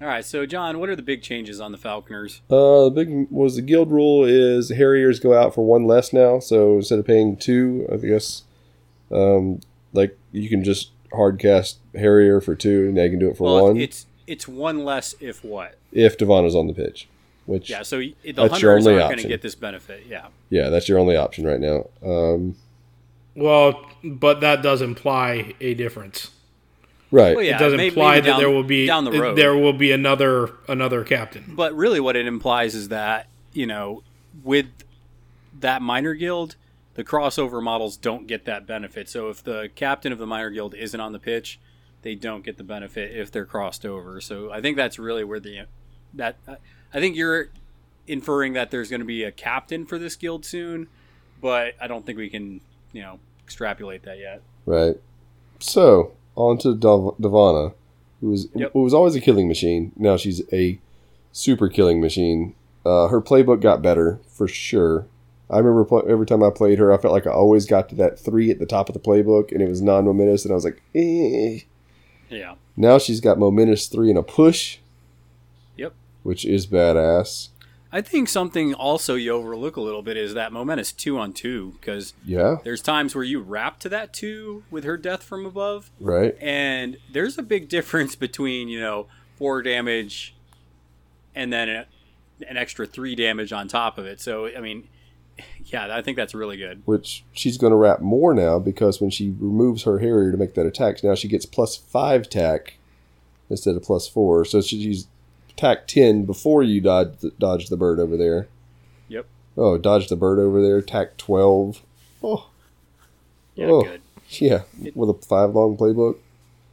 All right, so John, what are the big changes on the Falconers? The big was the guild rule is Harriers go out for 1 less now, so instead of paying 2, I guess, you can just hard cast Harrier for 2, and now you can do it for 1. It's 1 less if what? If Devana's on the pitch, which yeah, so the hunters aren't going to get this benefit, yeah. Yeah, that's your only option right now. Well, but that does imply a difference. Right. Well, yeah, it does imply that there will be another captain. But really what it implies is that, you know, with that minor guild, the crossover models don't get that benefit. So if the captain of the minor guild isn't on the pitch, they don't get the benefit if they're crossed over. So I think that's really where I think you're inferring that there's going to be a captain for this guild soon, but I don't think we can, you know, extrapolate that yet. Right. So on to Devana, who was always a killing machine. Now she's a super killing machine. Her playbook got better, for sure. I remember every time I played her, I felt like I always got to that 3 at the top of the playbook, and it was non-momentous, and I was like, eh. Yeah. Now she's got momentous 3 and a push. Yep. Which is badass. I think something also you overlook a little bit is that momentous 2-on-2, because there's times where you wrap to that 2 with her death from above. Right. And there's a big difference between, you know, 4 damage and then an extra 3 damage on top of it. So, I mean, yeah, I think that's really good. Which she's going to wrap more now, because when she removes her Harrier to make that attack, now she gets plus 5 attack instead of plus 4. So she's attack 10 before you dodge the bird over there. Yep. Oh, dodge the bird over there. Attack 12. Oh. Yeah, good. Yeah, with a 5-long playbook.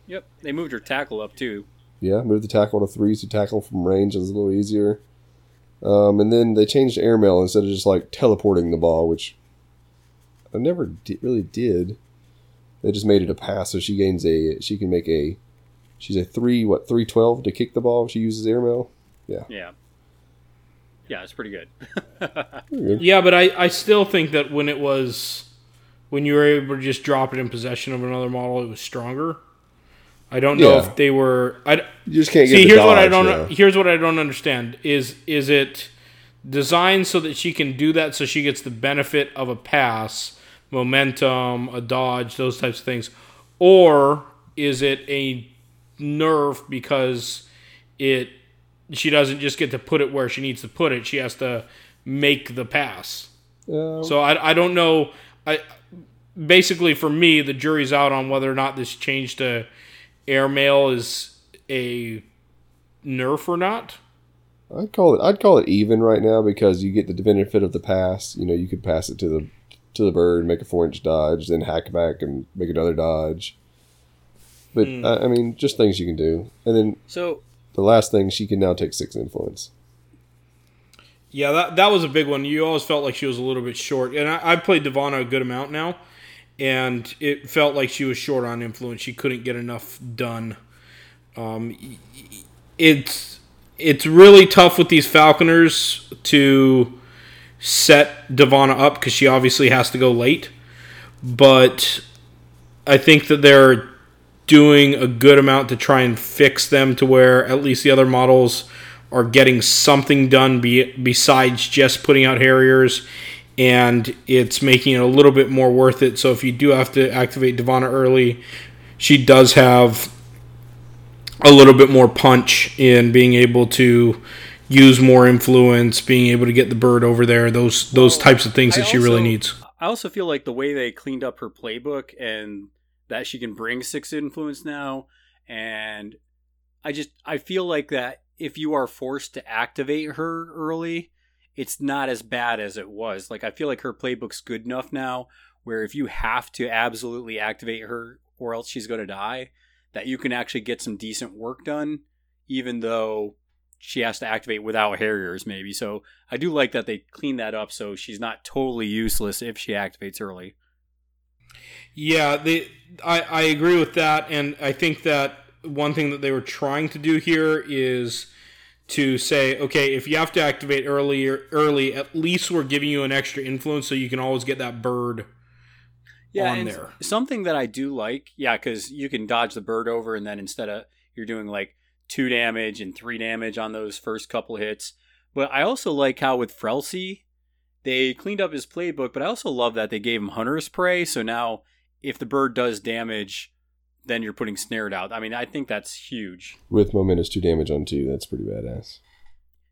Yep. They moved her tackle up, too. Yeah, moved the tackle to 3, so tackle from range is a little easier. And then they changed airmail instead of just, like, teleporting the ball, which I never really did. They just made it a pass, so she gains a... She can make a... She's a 312 to kick the ball. She uses airmail. Yeah. Yeah. Yeah, it's pretty good. Yeah, but I still think that when you were able to just drop it in possession of another model, it was stronger. I don't know if they were. You just can't get the dodge. Here's what I don't understand is it designed so that she can do that, so she gets the benefit of a pass, momentum, a dodge, those types of things, or is it a nerf because she doesn't just get to put it where she needs to put it, she has to make the pass. So I don't know. I basically, for me, the jury's out on whether or not this change to airmail is a nerf or not. I'd call it even right now, because you get the benefit of the pass. You know, you could pass it to the bird, make a 4-inch dodge, then hack back and make another dodge. But, I mean, just things you can do. And then the last thing, she can now take 6 influence. Yeah, that was a big one. You always felt like she was a little bit short. And I've played Devana a good amount now, and it felt like she was short on influence. She couldn't get enough done. It's really tough with these Falconers to set Devana up, because she obviously has to go late. But I think that they're doing a good amount to try and fix them to where at least the other models are getting something done besides just putting out Harriers, and it's making it a little bit more worth it. So if you do have to activate Devana early, she does have a little bit more punch in being able to use more influence, being able to get the bird over there, those types of things that she really needs. I also feel like the way they cleaned up her playbook and that she can bring 6 influence now. And I feel like that if you are forced to activate her early, it's not as bad as it was. Like, I feel like her playbook's good enough now where if you have to absolutely activate her or else she's going to die, that you can actually get some decent work done, even though she has to activate without Harriers maybe. So I do like that they cleaned that up, so she's not totally useless if she activates early. Yeah, I agree with that, and I think that one thing that they were trying to do here is to say, okay, if you have to activate early, at least we're giving you an extra influence, so you can always get that bird on there. Something that I do like, because you can dodge the bird over, and then instead of you're doing like 2 damage and 3 damage on those first couple hits. But I also like how with Frelsey, they cleaned up his playbook, but I also love that they gave him Hunter's Prey, so now if the bird does damage, then you're putting snared out. I mean, I think that's huge. With momentous 2 damage on 2, that's pretty badass.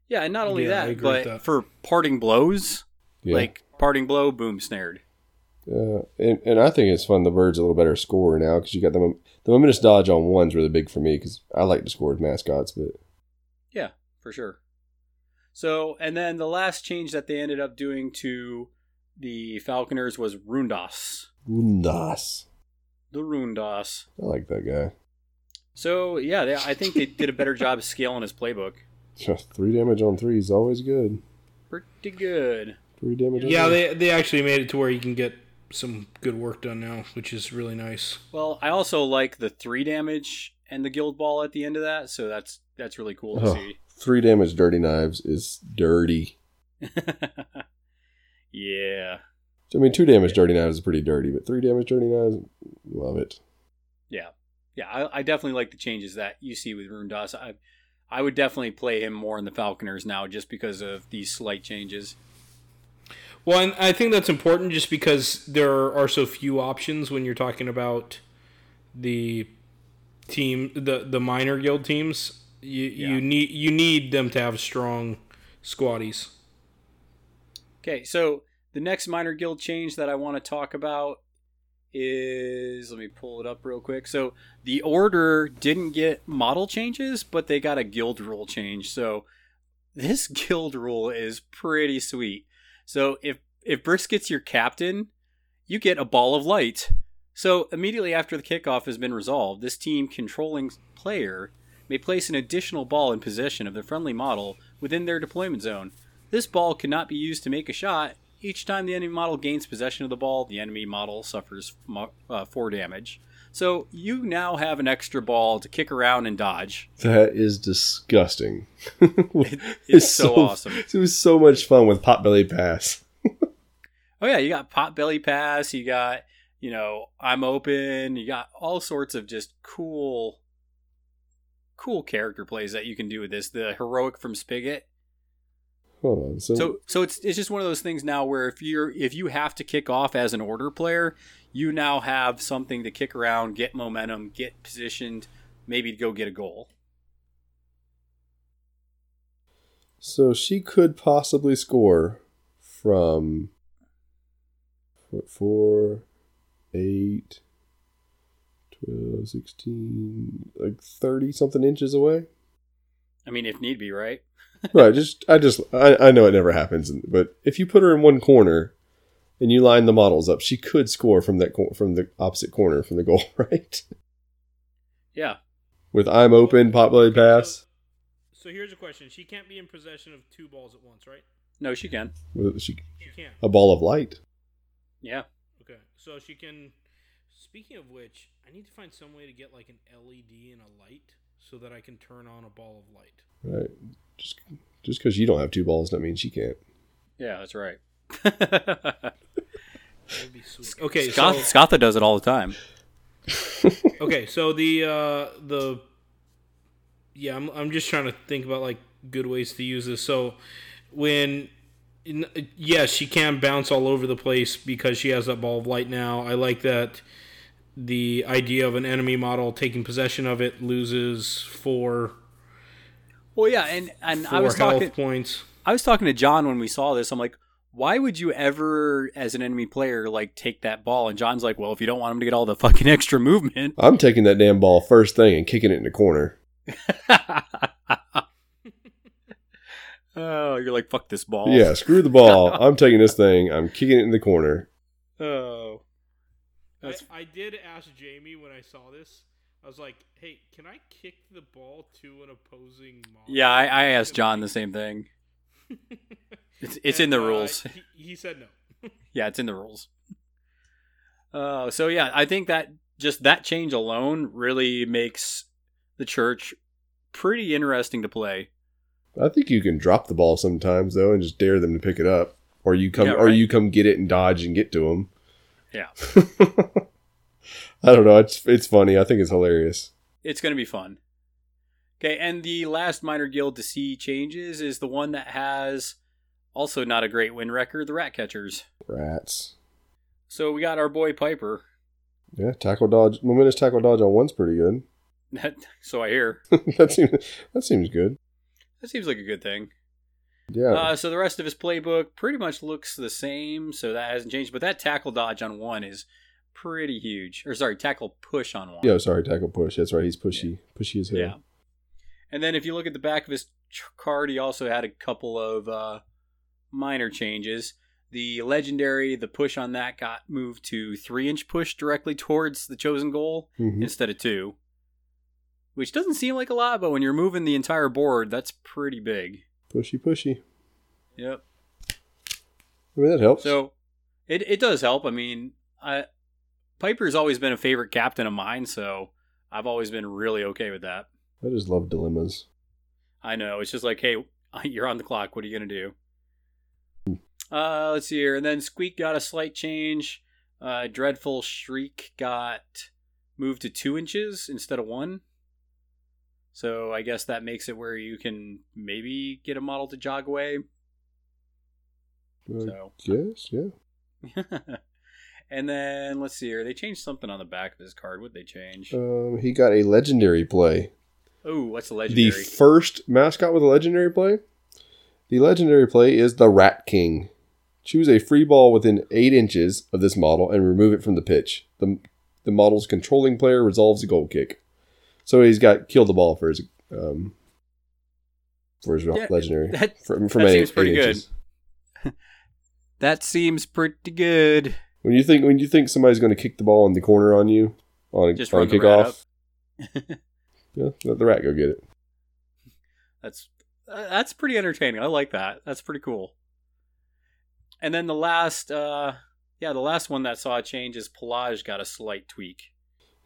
Yeah, and not only that, but for parting blows, like parting blow, boom, snared. And I think it's fun. The bird's a little better scorer now, because you got the momentous dodge on 1's really big for me, because I like to score with mascots, but yeah, for sure. So, and then the last change that they ended up doing to the Falconers was Rundas. Rundas. The Rundas. I like that guy. So, yeah, I think they did a better job scaling his playbook. 3 damage on 3 is always good. Pretty good. 3 damage on 3. Yeah, they actually made it to where you can get some good work done now, which is really nice. Well, I also like the 3 damage and the Guild Ball at the end of that, so that's really cool to see. 3 damage Dirty Knives is dirty. Yeah. I mean, 2 damage Dirty Knives is pretty dirty, but 3 damage Dirty Knives, love it. Yeah. Yeah, I definitely like the changes that you see with Rundas. I I would definitely play him more in the Falconers now just because of these slight changes. Well, and I think that's important just because there are so few options when you're talking about the team, the minor guild teams. You need them to have strong squaddies. Okay, so the next minor guild change that I want to talk about is, let me pull it up real quick. So the order didn't get model changes, but they got a guild rule change. So this guild rule is pretty sweet. So if Brisket's your captain, you get a Ball of Light. So immediately after the kickoff has been resolved, this team controlling player may place an additional ball in possession of the friendly model within their deployment zone. This ball cannot be used to make a shot. Each time the enemy model gains possession of the ball, the enemy model suffers 4 damage. So you now have an extra ball to kick around and dodge. That is disgusting. It's so awesome. It was so much fun with Potbelly Pass. Oh yeah, you got Potbelly Pass, you got, I'm Open, you got all sorts of just cool character plays that you can do with this. The heroic from Spigot. Hold on. So it's just one of those things now where if you have to kick off as an order player, you now have something to kick around, get momentum, get positioned, maybe to go get a goal. So she could possibly score from 4, 8, 12, 16, like 30 something inches away. I mean, if need be, right? Right. I know it never happens, but if you put her in one corner and you line the models up, she could score from the opposite corner from the goal, right? Yeah. With I'm Open, Potbelly Pass. So here's a question: she can't be in possession of 2 balls at once, right? No, she can. She can. A Ball of Light. Yeah. Okay, so she can. Speaking of which, I need to find some way to get like an LED and a light so that I can turn on a Ball of Light. Right. Just because you don't have 2 balls, that means she can't. Yeah, that's right. That would be sweet. Okay, Scatha does it all the time. Okay, so I'm just trying to think about like good ways to use this. So when she can bounce all over the place because she has that Ball of Light now. I like that. The idea of an enemy model taking possession of it loses 4. Well, yeah, and I was talking to John when we saw this. I'm like, why would you ever, as an enemy player, like take that ball? And John's like, well, if you don't want him to get all the fucking extra movement, I'm taking that damn ball first thing and kicking it in the corner. Oh, you're like, fuck this ball. Yeah, screw the ball. I'm taking this thing. I'm kicking it in the corner. Oh. I did ask Jamie when I saw this. I was like, hey, can I kick the ball to an opposing model? Yeah, I asked John the same thing. It's in the rules. He said no. Yeah, it's in the rules. So, yeah, I think that just that change alone really makes the church pretty interesting to play. I think you can drop the ball sometimes, though, and just dare them to pick it up. Or you come, right. Or you come get it and dodge and get to them. Yeah. I don't know. It's funny. I think it's hilarious. It's going to be fun. Okay, and the last minor guild to see changes is the one that has also not a great win record, the Rat Catchers. Rats. So we got our boy Piper. Yeah, tackle dodge. Momentous tackle dodge on one's pretty good. So I hear. That seems good. That seems like a good thing. Yeah. So the rest of his playbook pretty much looks the same, so that hasn't changed. But that tackle dodge on one is pretty huge. Or sorry, tackle push on one. Yeah, sorry, tackle push. That's right. He's pushy. Yeah. Pushy as hell. Yeah. And then if you look at the back of his card, he also had a couple of minor changes. The legendary, the push on that got moved to 3-inch push directly towards the chosen goal instead of 2, which doesn't seem like a lot, but when you're moving the entire board, that's pretty big. Pushy. Yep. I mean, that helps. So, it does help. I mean, Piper's always been a favorite captain of mine, so I've always been really okay with that. I just love dilemmas. I know. It's just like, hey, you're on the clock. What are you going to do? Let's see here. And then Squeak got a slight change. Dreadful Shriek got moved to 2 inches instead of 1. So I guess that makes it where you can maybe get a model to jog away. Yes, yeah. And then, let's see here. They changed something on the back of his card. What'd they change? He got a legendary play. Oh, what's a legendary? The first mascot with a legendary play? The legendary play is the Rat King. Choose a free ball within 8 inches of this model and remove it from the pitch. The model's controlling player resolves a goal kick. So he's got kill the ball for his legendary. That seems pretty good. Inches. That seems pretty good. When you think somebody's going to kick the ball in the corner on you on kickoff, yeah, let the rat go get it. That's pretty entertaining. I like that. That's pretty cool. And then the last one that saw a change is Pelage got a slight tweak.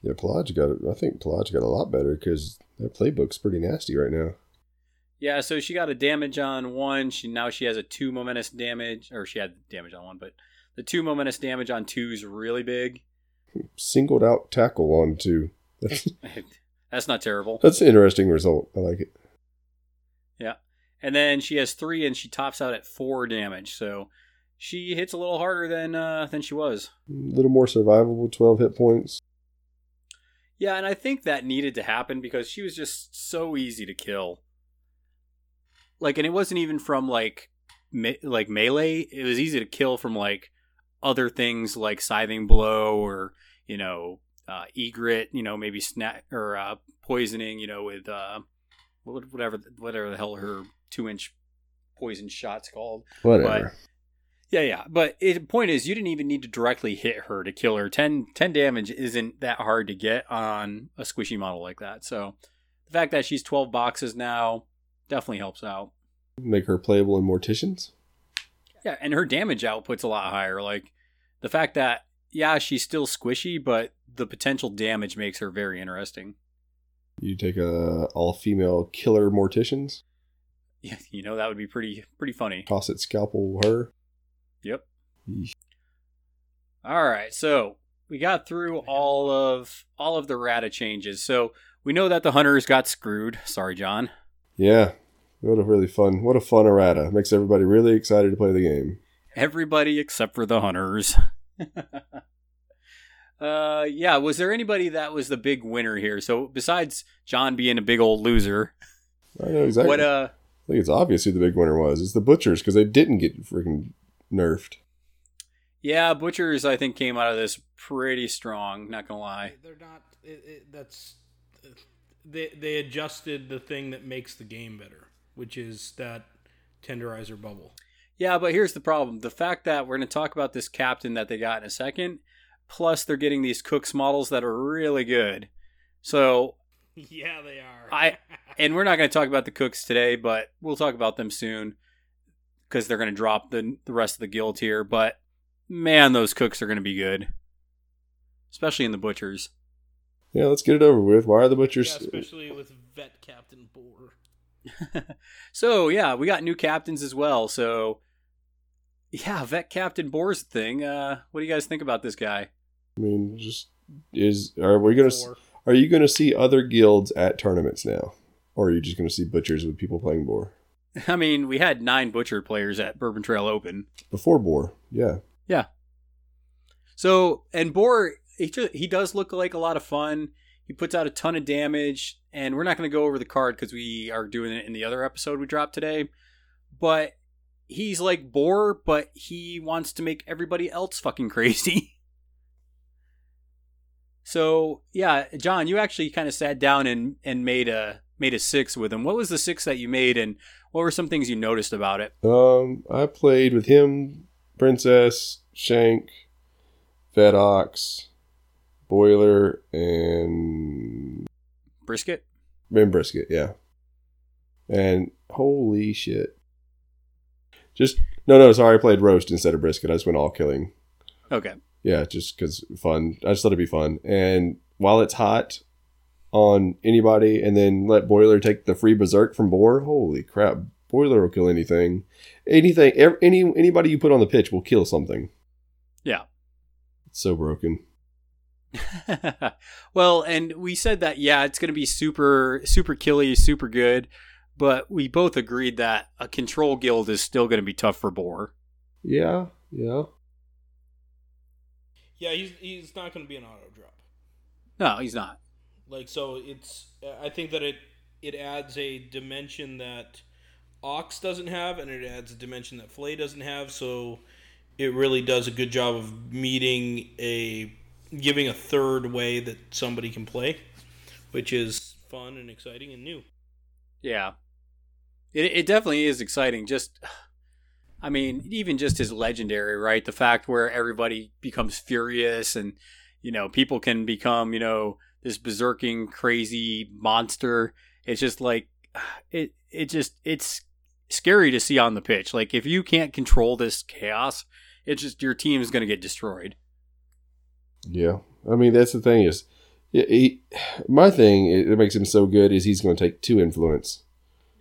Yeah, I think Pelage got a lot better because that playbook's pretty nasty right now. Yeah, so she got a damage on 1. Now she has a 2 momentous damage, or she had damage on 1, but the 2 momentous damage on 2 is really big. Singled out tackle on 2. That's not terrible. That's an interesting result. I like it. Yeah, and then she has 3, and she tops out at 4 damage. So she hits a little harder than she was. A little more survivable. 12 hit points. Yeah, and I think that needed to happen because she was just so easy to kill. Like, and it wasn't even from, like melee. It was easy to kill from, like, other things like Scything Blow or, you know, Egret, you know, maybe poisoning, you know, with whatever the hell her 2-inch poison shot's called. Whatever. But, yeah. But the point is, you didn't even need to directly hit her to kill her. 10 damage isn't that hard to get on a squishy model like that. So the fact that she's 12 boxes now definitely helps out. Make her playable in Morticians. Yeah, and her damage output's a lot higher. Like, the fact that, yeah, she's still squishy, but the potential damage makes her very interesting. You take a all-female killer Morticians? Yeah, you know, that would be pretty funny. Toss it, scalpel her. Yep. Yeesh. All right, so we got through all of the Rata changes. So we know that the Hunters got screwed. Sorry, John. Yeah. What a fun errata. Makes everybody really excited to play the game. Everybody except for the Hunters. Yeah, was there anybody that was the big winner here? So besides John being a big old loser. I know exactly. I think it's obvious who the big winner was. It's the Butchers because they didn't get freaking nerfed. Yeah, Butchers I think came out of this pretty strong, not going to lie. They're not... They adjusted the thing that makes the game better, which is that Tenderizer bubble. Yeah, but here's the problem. The fact that we're going to talk about this captain that they got in a second, plus they're getting these Cooks models that are really good. So yeah, they are. And we're not going to talk about the Cooks today, but we'll talk about them soon because they're going to drop the rest of the guild here. But man, those Cooks are going to be good, especially in the Butchers. Yeah, let's get it over with. Why are the Butchers... Yeah, especially with Vet Captain Boar. So, yeah, we got new captains as well. So, yeah, Vet Captain Boar's thing. What do you guys think about this guy? I mean, are you going to see other guilds at tournaments now? Or are you just going to see Butchers with people playing Boar? I mean, we had 9 Butcher players at Bourbon Trail Open. Before Boar, yeah. Yeah. So, and Boar... He does look like a lot of fun. He puts out a ton of damage, and we're not going to go over the card because we are doing it in the other episode we dropped today. But he's like Boar, but he wants to make everybody else fucking crazy. So, yeah, John, you actually kind of sat down and made a 6 with him. What was the 6 that you made, and what were some things you noticed about it? I played with him, Princess, Shank, Fed Ox, Boiler, and... Brisket? And Brisket, yeah. And holy shit. I played Roast instead of Brisket. I just went all killing. Okay. Yeah, just because fun. I just thought it'd be fun. And while it's hot on anybody, and then let Boiler take the free Berserk from Boar, holy crap. Boiler will kill anything. Anybody you put on the pitch will kill something. Yeah. It's so broken. Well, and we said that, yeah, it's going to be super, super killy, super good. But we both agreed that a control guild is still going to be tough for Boar. Yeah, yeah. Yeah, he's not going to be an auto drop. No, he's not. Like, so it's, I think that it adds a dimension that Ox doesn't have, and it adds a dimension that Fillet doesn't have, so it really does a good job of giving a third way that somebody can play, which is fun and exciting and new. Yeah. It definitely is exciting. Just, I mean, even just his legendary, right? The fact where everybody becomes furious and, you know, people can become, you know, this berserking crazy monster. It's just like, it's scary to see on the pitch. Like, if you can't control this chaos, it's just your team is going to get destroyed. Yeah. I mean, that's the thing is, my thing that makes him so good is he's going to take 2 influence.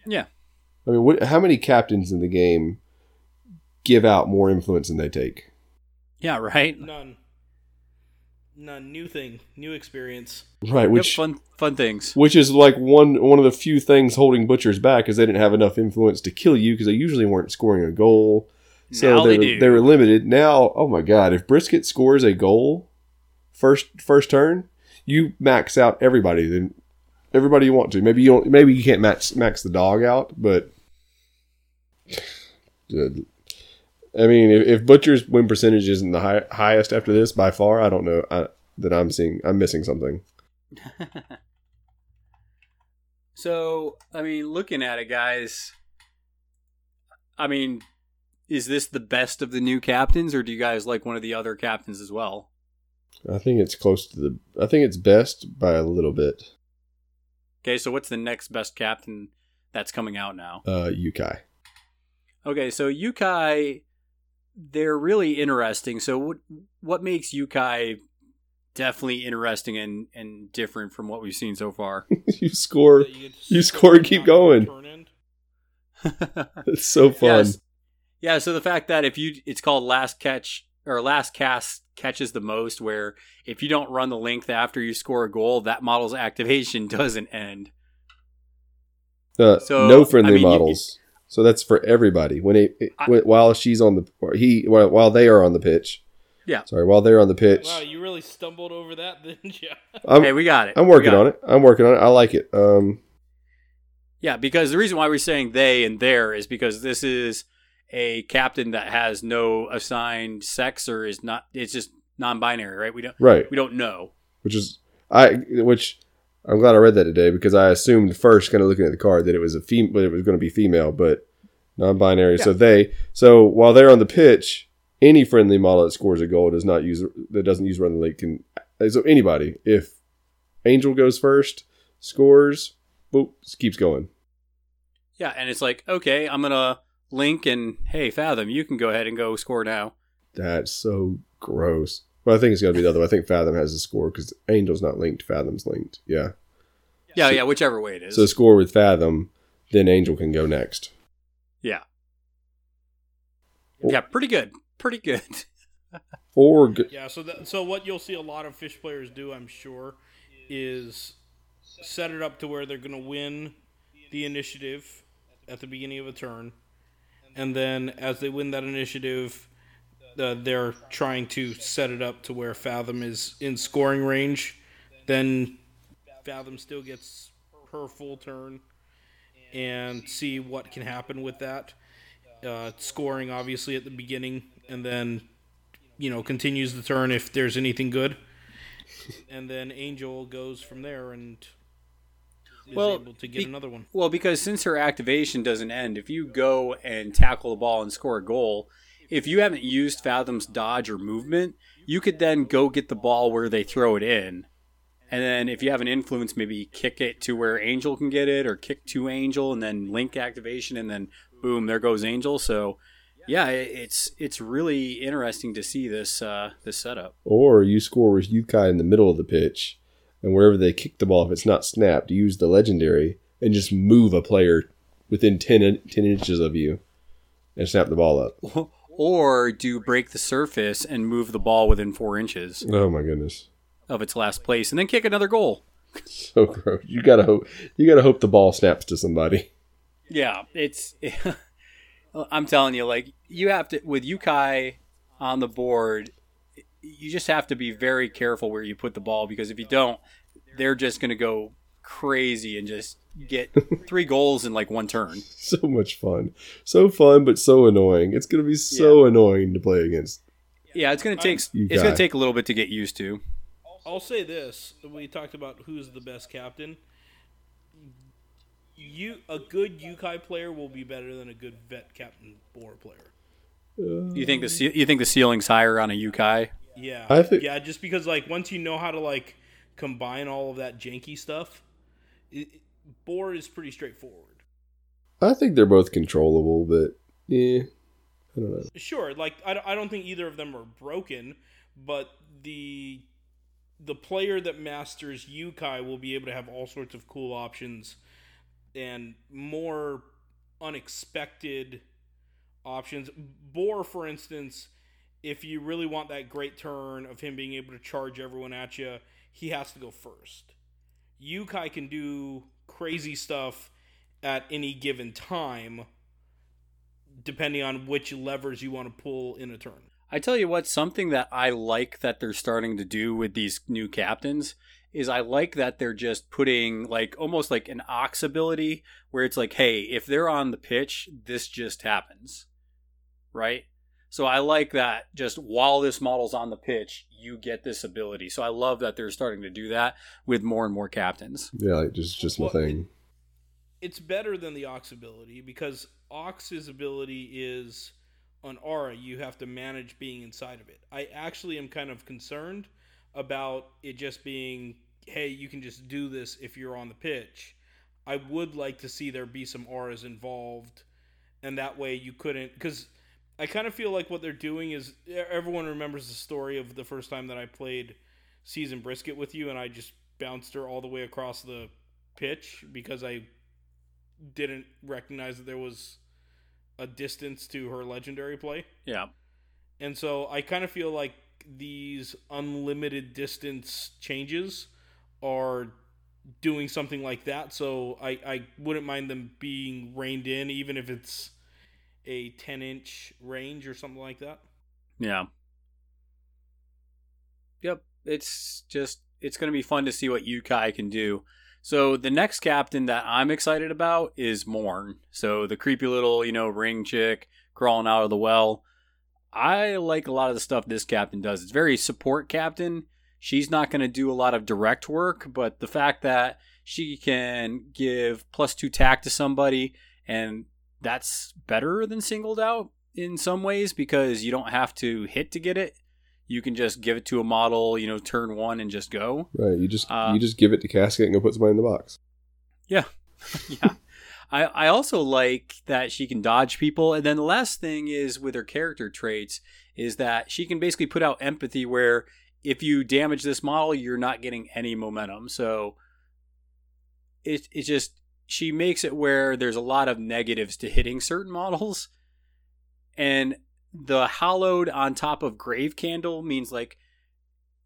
Yeah. I mean, how many captains in the game give out more influence than they take? Yeah, right? None. New thing. New experience. Right, which... Yep, fun things. Which is like one of the few things holding Butchers back is they didn't have enough influence to kill you because they usually weren't scoring a goal. So now they were limited. Now, oh my God, if Brisket scores a goal first turn, you max out everybody. Then everybody you want to. Maybe you don't. Maybe you can't max the dog out, but... I mean, if Butcher's win percentage isn't the highest after this by far, I don't know that I'm missing something. So, I mean, looking at it, guys, I mean, is this the best of the new captains, or do you guys like one of the other captains as well? I think it's close to I think it's best by a little bit. Okay, so what's the next best captain that's coming out now? Yukai. Okay, so Yukai, they're really interesting. So what makes Yukai definitely interesting and different from what we've seen so far? you score and keep going. It's so fun. Yes. Yeah, so the fact that it's called last catch or last cast catches the most, where if you don't run the length after you score a goal, that model's activation doesn't end. No friendly models. So that's for everybody. When while they are on the pitch. Yeah. Sorry, while they're on the pitch. Wow, you really stumbled over that, didn't you? Hey, we got it. I'm working on it. I like it. Yeah, because the reason why we're saying they and their is because this is a captain that has no assigned sex or is not. It's just non-binary, right? We don't know. Which I'm glad I read that today because I assumed first, kind of looking at the card, that it was it was going to be female, but non-binary. Yeah. So while they're on the pitch, any friendly model that scores a goal that doesn't use run the league can. So anybody, if Angel goes first, scores, boop, keeps going. Yeah, and it's like, okay, I'm gonna link and hey, Fathom, you can go ahead and go score now. That's so gross. Well, I think it's going to be the other one. I think Fathom has a score because Angel's not linked. Fathom's linked. Yeah. Yeah, so, yeah, whichever way it is. So score with Fathom, then Angel can go next. Yeah. Yeah, pretty good. Pretty good. Yeah, so what you'll see a lot of Fish players do, I'm sure, is set it up to where they're going to win the initiative at the beginning of a turn. And then as they win that initiative... they're trying to set it up to where Fathom is in scoring range. Then Fathom still gets her full turn and see what can happen with that. Scoring, obviously, at the beginning, and then, you know, continues the turn if there's anything good. And then Angel goes from there and is able to get another one. Well, because since her activation doesn't end, if you go and tackle the ball and score a goal... If you haven't used Fathom's dodge or movement, you could then go get the ball where they throw it in. And then if you have an influence, maybe kick it to where Angel can get it or kick to Angel and then link activation and then boom, there goes Angel. So, yeah, it's really interesting to see this setup. Or you score with Yukai in the middle of the pitch and wherever they kick the ball, if it's not snapped, you use the legendary and just move a player within 10 inches of you and snap the ball up. Or do break the surface and move the ball within 4 inches. Oh, my goodness. of its last place and then kick another goal. So gross. You gotta hope the ball snaps to somebody. Yeah, I'm telling you, like, you have to, with Ukai on the board, you just have to be very careful where you put the ball, because if you don't, they're just going to go crazy and just get 3 goals in like one turn. So much fun. So fun, but so annoying. It's going to be so annoying to play against. Yeah, it's going to take a little bit to get used to. I'll say this. We talked about who's the best captain. A good Ukai player will be better than a good vet captain or player. You think the ceiling's higher on a Ukai? Yeah. Yeah, just because, like, once you know how to, like, combine all of that janky stuff, Boar is pretty straightforward. I think they're both controllable, but, yeah, I don't know. Sure, like, I don't think either of them are broken, but the player that masters Ukai will be able to have all sorts of cool options and more unexpected options. Boar, for instance, if you really want that great turn of him being able to charge everyone at you, he has to go first. Ukai can do crazy stuff at any given time, depending on which levers you want to pull in a turn. I tell you what, something that I like that they're starting to do with these new captains is I like that they're just putting, like, almost like an Ox ability where it's like, hey, if they're on the pitch, this just happens, right? So I like that just while this model's on the pitch, you get this ability. So I love that they're starting to do that with more and more captains. Yeah, like just my thing. It's better than the Ox ability, because Ox's ability is on Aura. You have to manage being inside of it. I actually am kind of concerned about it just being, hey, you can just do this if you're on the pitch. I would like to see there be some auras involved, and that way you couldn't, because I kind of feel like what they're doing is, everyone remembers the story of the first time that I played Seasoned Brisket with you, and I just bounced her all the way across the pitch because I didn't recognize that there was a distance to her legendary play. Yeah. And so I kind of feel like these unlimited distance changes are doing something like that, so I wouldn't mind them being reined in, even if it's a 10-inch range or something like that. Yeah. Yep. It's going to be fun to see what Ukai can do. So the next captain that I'm excited about is Morn. So the creepy little, ring chick crawling out of the well. I like a lot of the stuff this captain does. It's very support captain. She's not going to do a lot of direct work, but the fact that she can give +2 tack to somebody, and that's better than singled out in some ways, because you don't have to hit to get it. You can just give it to a model, turn one and just go. Right. You just give it to Casket and go put somebody in the box. Yeah. Yeah. I also like that she can dodge people. And then the last thing is, with her character traits, is that she can basically put out empathy, where if you damage this model, you're not getting any momentum. So it's just, she makes it where there's a lot of negatives to hitting certain models. And the Hollowed on top of Grave Candle means, like,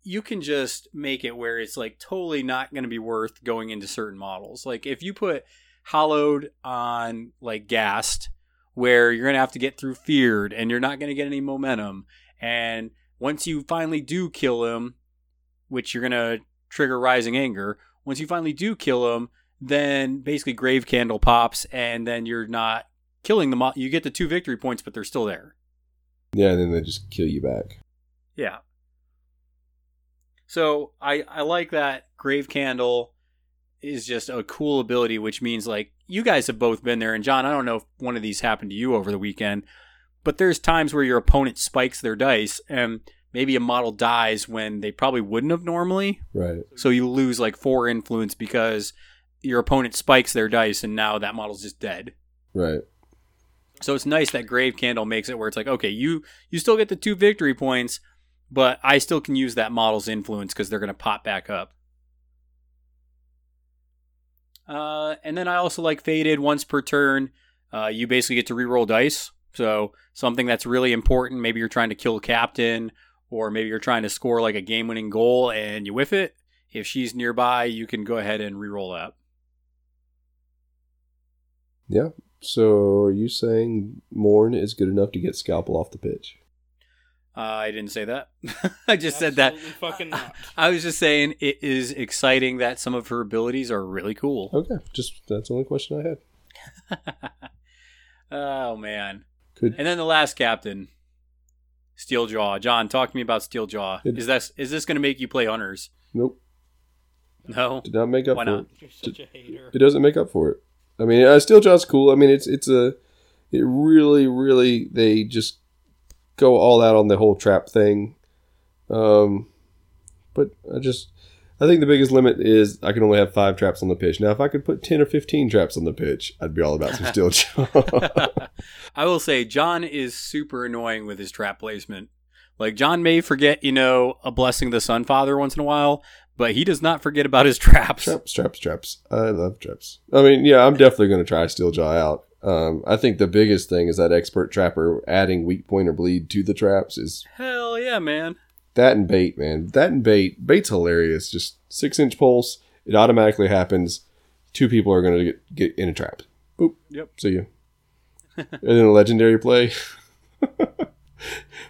you can just make it where it's, like, totally not going to be worth going into certain models. Like, if you put Hollowed on, like, Ghast, where you're going to have to get through Feared and you're not going to get any momentum, and once you finally do kill him, which you're going to trigger Rising Anger, once you finally do kill him, then basically Grave Candle pops, and then you're not killing them. You get the 2 victory points, but they're still there. Yeah, and then they just kill you back. Yeah. So I like that Grave Candle is just a cool ability, which means, like, you guys have both been there. And John, I don't know if one of these happened to you over the weekend, but there's times where your opponent spikes their dice, and maybe a model dies when they probably wouldn't have normally. Right. So you lose like 4 influence because your opponent spikes their dice, and now that model's just dead. Right. So it's nice that Grave Candle makes it where it's like, okay, you still get the 2 victory points, but I still can use that model's influence because they're going to pop back up. And then I also like Faded. Once per turn, you basically get to reroll dice. So something that's really important, maybe you're trying to kill a captain or maybe you're trying to score like a game-winning goal and you whiff it. If she's nearby, you can go ahead and re-roll that. Yeah. So are you saying Morn is good enough to get Scalpel off the pitch? I didn't say that. I just absolutely said that. Fucking not. I was just saying it is exciting that some of her abilities are really cool. Okay. Just that's the only question I had. Oh, man. And then the last captain, Steeljaw. John, talk to me about Steeljaw. Is this going to make you play Hunters? Nope. No? Did not make up Why for not? It. You're such a hater. It doesn't make up for it. I mean, Steeljaw's cool. I mean, it really, they just go all out on the whole trap thing. But I think the biggest limit is I can only have 5 traps on the pitch. Now, if I could put 10 or 15 traps on the pitch, I'd be all about some Steeljaw. I will say, John is super annoying with his trap placement. Like, John may forget, a Blessing the Sunfather once in a while, but he does not forget about his traps. Traps. I love traps. I mean, yeah, I'm definitely going to try Steeljaw out. I think the biggest thing is that Expert Trapper adding Weak Point or Bleed to the traps is... Hell yeah, man. That and bait, man. Bait's hilarious. Just 6-inch pulse. It automatically happens. 2 people are going to get in a trap. Boop. Yep. See you. And then a legendary play.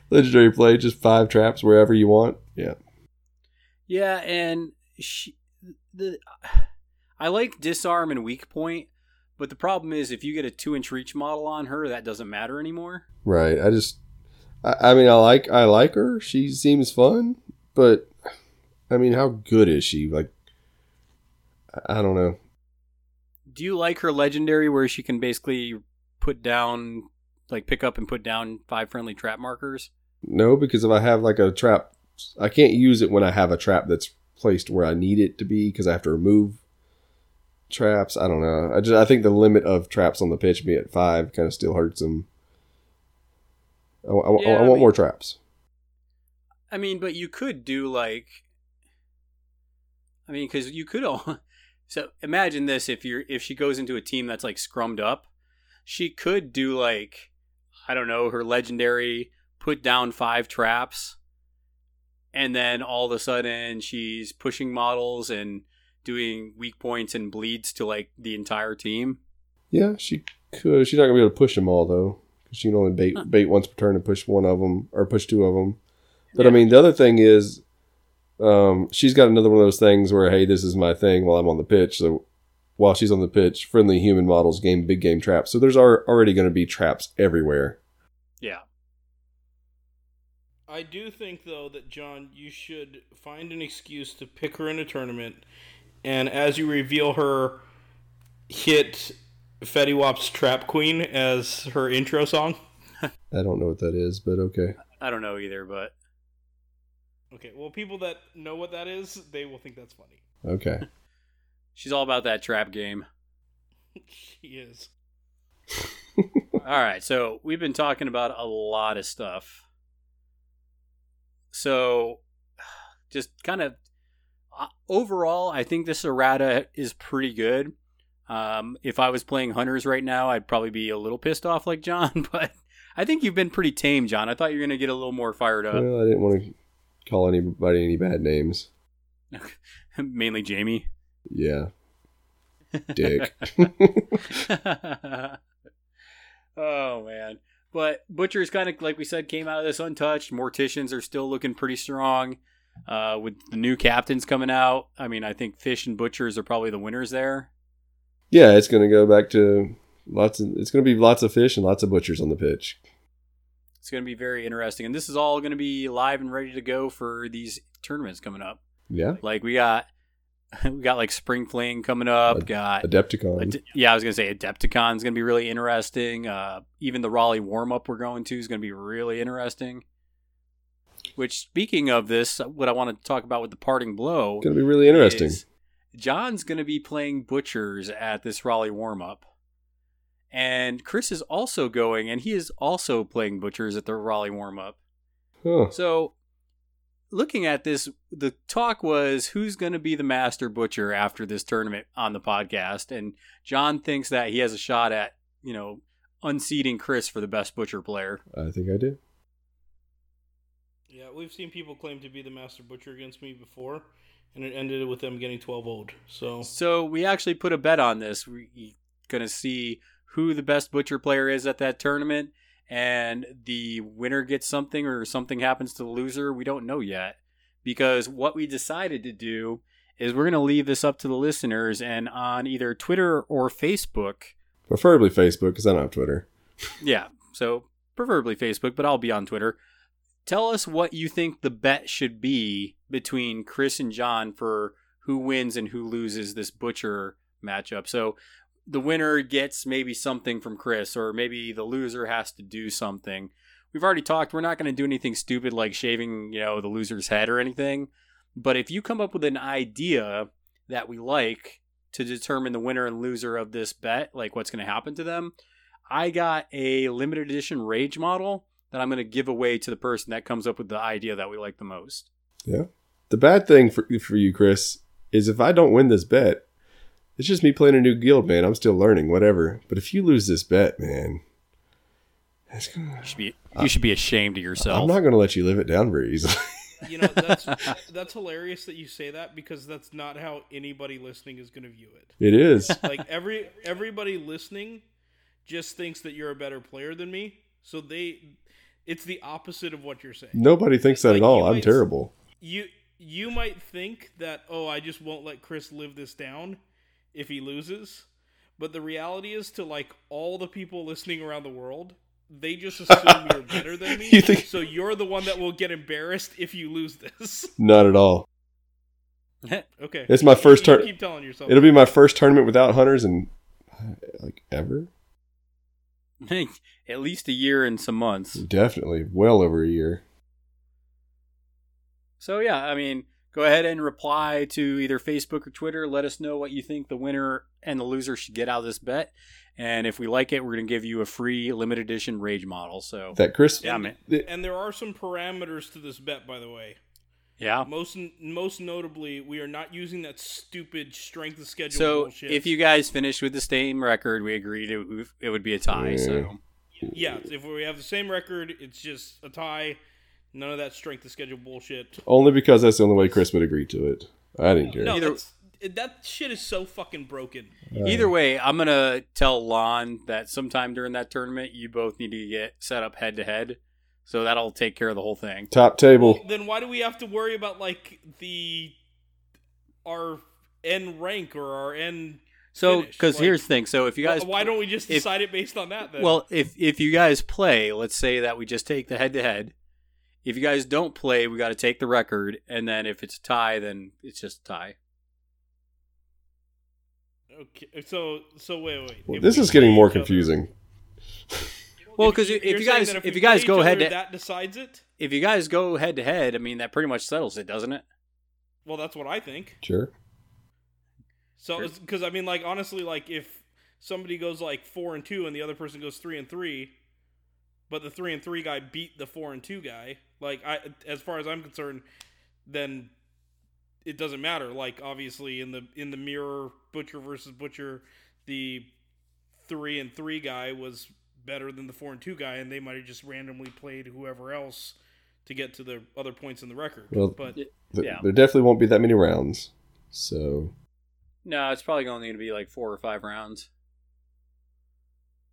Legendary play, just 5 traps wherever you want. Yeah. Yeah, and I like Disarm and Weak Point, but the problem is if you get a 2-inch reach model on her, that doesn't matter anymore. Right. I like her. She seems fun, but I mean, how good is she? Like, I don't know. Do you like her legendary where she can basically pick up and put down 5 friendly trap markers? No, because if I have like a trap, I can't use it when I have a trap that's placed where I need it to be because I have to remove traps. I don't know. I think the limit of traps on the pitch being at 5 kind of still hurts them. I want more traps. I mean, but you could do because you could all. So imagine this: if she goes into a team that's like scrummed up, she could do her legendary, put down 5 traps, and then all of a sudden she's pushing models and doing weak points and bleeds to the entire team. Yeah, she could. She's not gonna be able to push them all though. She can only bait once per turn and push one of them or push 2 of them. But yeah. I mean, the other thing is she's got another one of those things where, hey, this is my thing while I'm on the pitch. So while she's on the pitch, friendly human models game big game traps. So there's already going to be traps everywhere. Yeah. I do think, though, that, John, you should find an excuse to pick her in a tournament. And as you reveal her, hit Fetty Wap's Trap Queen as her intro song. I don't know what that is, but okay. I don't know either, but... Okay, well, people that know what that is, they will think that's funny. Okay. She's all about that trap game. She is. Alright, so we've been talking about a lot of stuff. So, just kind of... overall, I think this errata is pretty good. If I was playing Hunters right now, I'd probably be a little pissed off like John, but I think you've been pretty tame, John. I thought you were going to get a little more fired up. Well, I didn't want to call anybody any bad names. Mainly Jamie. Yeah. Dick. Oh, man. But Butchers kind of, like we said, came out of this untouched. Morticians are still looking pretty strong. With the new captains coming out, I mean, I think Fish and Butchers are probably the winners there. Yeah, it's going to go back to it's going to be lots of fish and lots of butchers on the pitch. It's going to be very interesting. And this is all going to be live and ready to go for these tournaments coming up. Yeah. Like we got like Spring Fling coming up. Got Adepticon. I was going to say Adepticon is going to be really interesting. Even the Raleigh warm up we're going to is going to be really interesting. Which, speaking of this, what I want to talk about with the parting blow. It's going to be really interesting. John's going to be playing Butchers at this Raleigh warm-up. And Chris is also going, and he is also playing Butchers at the Raleigh warm-up. Huh. So, looking at this, the talk was, who's going to be the master butcher after this tournament on the podcast? And John thinks that he has a shot at, unseating Chris for the best butcher player. I think I do. Yeah, we've seen people claim to be the master butcher against me before, and it ended with them getting 12 old. So we actually put a bet on this. We're going to see who the best butcher player is at that tournament, and the winner gets something or something happens to the loser. We don't know yet, because what we decided to do is we're going to leave this up to the listeners, and on either Twitter or Facebook. Preferably Facebook, because I don't have Twitter. Yeah, so preferably Facebook, but I'll be on Twitter. Tell us what you think the bet should be between Chris and John for who wins and who loses this butcher matchup. So the winner gets maybe something from Chris, or maybe the loser has to do something. We've already talked. We're not going to do anything stupid like shaving, the loser's head or anything. But if you come up with an idea that we like to determine the winner and loser of this bet, like what's going to happen to them, I got a limited edition rage model that I'm going to give away to the person that comes up with the idea that we like the most. Yeah. The bad thing for you, Chris, is if I don't win this bet, it's just me playing a new guild, man. I'm still learning, whatever. But if you lose this bet, man, it's gonna... you should be ashamed of yourself. I'm not going to let you live it down very easily. That's hilarious that you say that, because that's not how anybody listening is going to view it. It is. Like everybody listening just thinks that you're a better player than me. So it's the opposite of what you're saying. Nobody thinks that at all. I'm terrible. You might think that, oh, I just won't let Chris live this down if he loses. But the reality is, to like all the people listening around the world, they just assume you're better than me. So you're the one that will get embarrassed if you lose this. Not at all. Okay. It's my first tournament. Keep telling yourself. It'll be my first tournament without hunters in ever. At least a year and some months. Definitely. Well over a year. So yeah, I mean, go ahead and reply to either Facebook or Twitter. Let us know what you think the winner and the loser should get out of this bet. And if we like it, we're going to give you a free limited edition rage model. So that Chris, yeah, man. And there are some parameters to this bet, by the way. Yeah. Most notably, we are not using that stupid strength of schedule. So bullshit. If you guys finished with the same record, we agreed it would be a tie. Yeah. So yeah, if we have the same record, it's just a tie. None of that strength of schedule bullshit. Only because that's the only way Chris would agree to it. I didn't care. No, that shit is so fucking broken. Either way, I'm going to tell Lon that sometime during that tournament, you both need to get set up head-to-head. So that'll take care of the whole thing. Top table. Well, then why do we have to worry about, like, our end rank or our end... So, because here's the thing. So if you guys... Why don't we just decide it based on that, then? Well, if you guys play, let's say that we just take the head-to-head. If you guys don't play, we got to take the record, and then if it's a tie, then it's just a tie. Okay, so wait. Well, this is getting more confusing. Well, because if you guys go head to that decides it. If you guys go head to head, I mean that pretty much settles it, doesn't it? Well, that's what I think. Sure. So because I mean, like honestly, like if somebody goes like 4-2 and the other person goes 3-3. But the 3-3 guy beat the 4-2 guy. Like, as far as I'm concerned, then it doesn't matter. Like, obviously, in the mirror butcher versus butcher, the 3-3 guy was better than the 4-2 guy, and they might have just randomly played whoever else to get to the other points in the record. Well, but yeah, there definitely won't be that many rounds. So, no, it's probably only going to be like 4 or 5 rounds.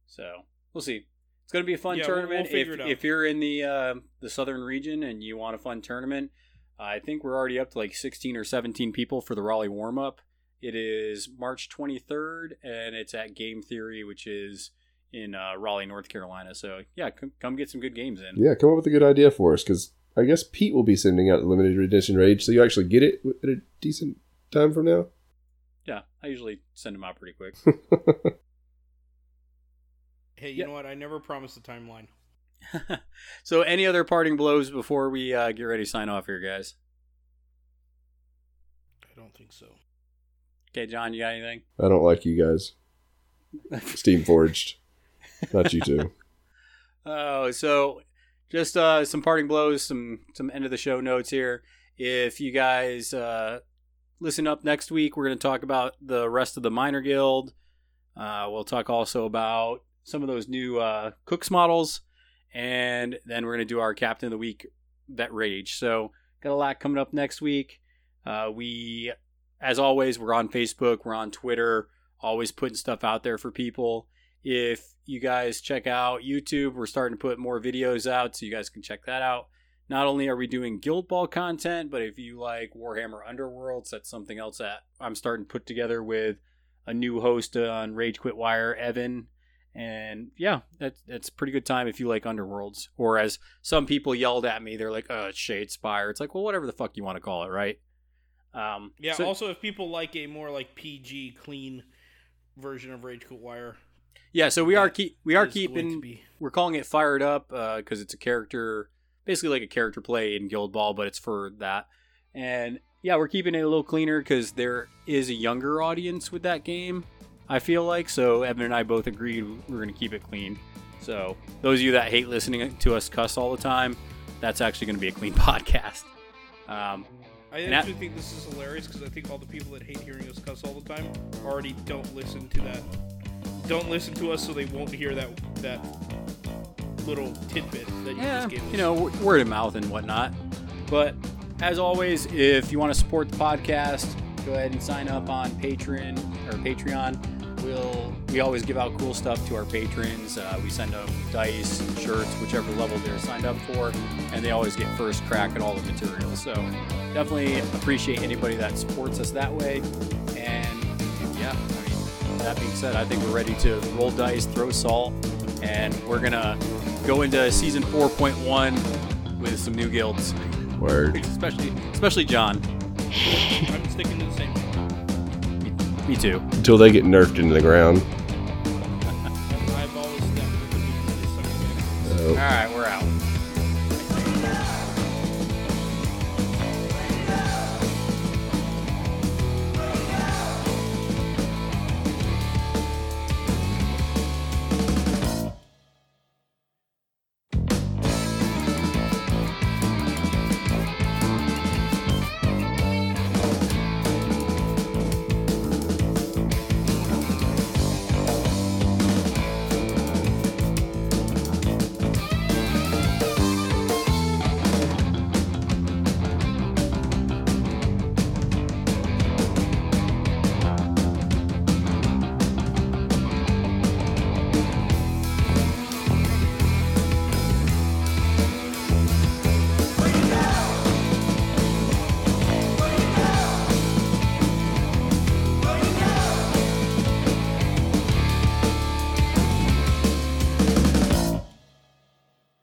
So we'll see. It's going to be a fun tournament. We'll if you're in the southern region and you want a fun tournament, I think we're already up to like 16 or 17 people for the Raleigh warm-up. It is March 23rd, and it's at Game Theory, which is in Raleigh, North Carolina. So, yeah, come get some good games in. Yeah, come up with a good idea for us, because I guess Pete will be sending out the limited edition rage, so you actually get it at a decent time from now? Yeah, I usually send them out pretty quick. Hey, you know what? I never promised a timeline. So any other parting blows before we get ready to sign off here, guys? I don't think so. Okay, John, you got anything? I don't like you guys. Steamforged. Not you two. Oh, so just some parting blows, some end of the show notes here. If you guys listen up next week, we're going to talk about the rest of the minor guild. We'll talk also about some of those new Cooks models, and then we're going to do our Captain of the Week that rage. So got a lot coming up next week. We, as always, we're on Facebook, we're on Twitter, always putting stuff out there for people. If you guys check out YouTube, we're starting to put more videos out, so you guys can check that out. Not only are we doing Guild Ball content, but if you like Warhammer Underworlds, that's something else that I'm starting to put together with a new host on Rage Quit Wire, Evan. And yeah, that's a pretty good time if you like Underworlds. Or as some people yelled at me, they're like, oh, it's Shadespire. It's like, well, whatever the fuck you want to call it, right? Yeah, so, also if people like a more like PG, clean version of Rage Quit Wire. Yeah, so we're calling it Fired Up because it's a character, basically like a character play in Guild Ball, but it's for that. And yeah, we're keeping it a little cleaner because there is a younger audience with that game, I feel like. So Evan and I both agreed we're going to keep it clean. So those of you that hate listening to us cuss all the time, that's actually going to be a clean podcast. I actually think this is hilarious because I think all the people that hate hearing us cuss all the time already don't listen to that. Don't listen to us so they won't hear that little tidbit that you just gave us. You know, word of mouth and whatnot. But as always, if you want to support the podcast, go ahead and sign up on Patreon. We always give out cool stuff to our patrons. We send them dice, shirts, whichever level they're signed up for, and they always get first crack at all the material. So definitely appreciate anybody that supports us that way. And yeah, that being said, I think we're ready to roll dice, throw salt, and we're going to go into season 4.1 with some new guilds. Word. Especially John. I'm sticking to the same thing. Me too. Until they get nerfed into the ground. I've always stepped into the All right.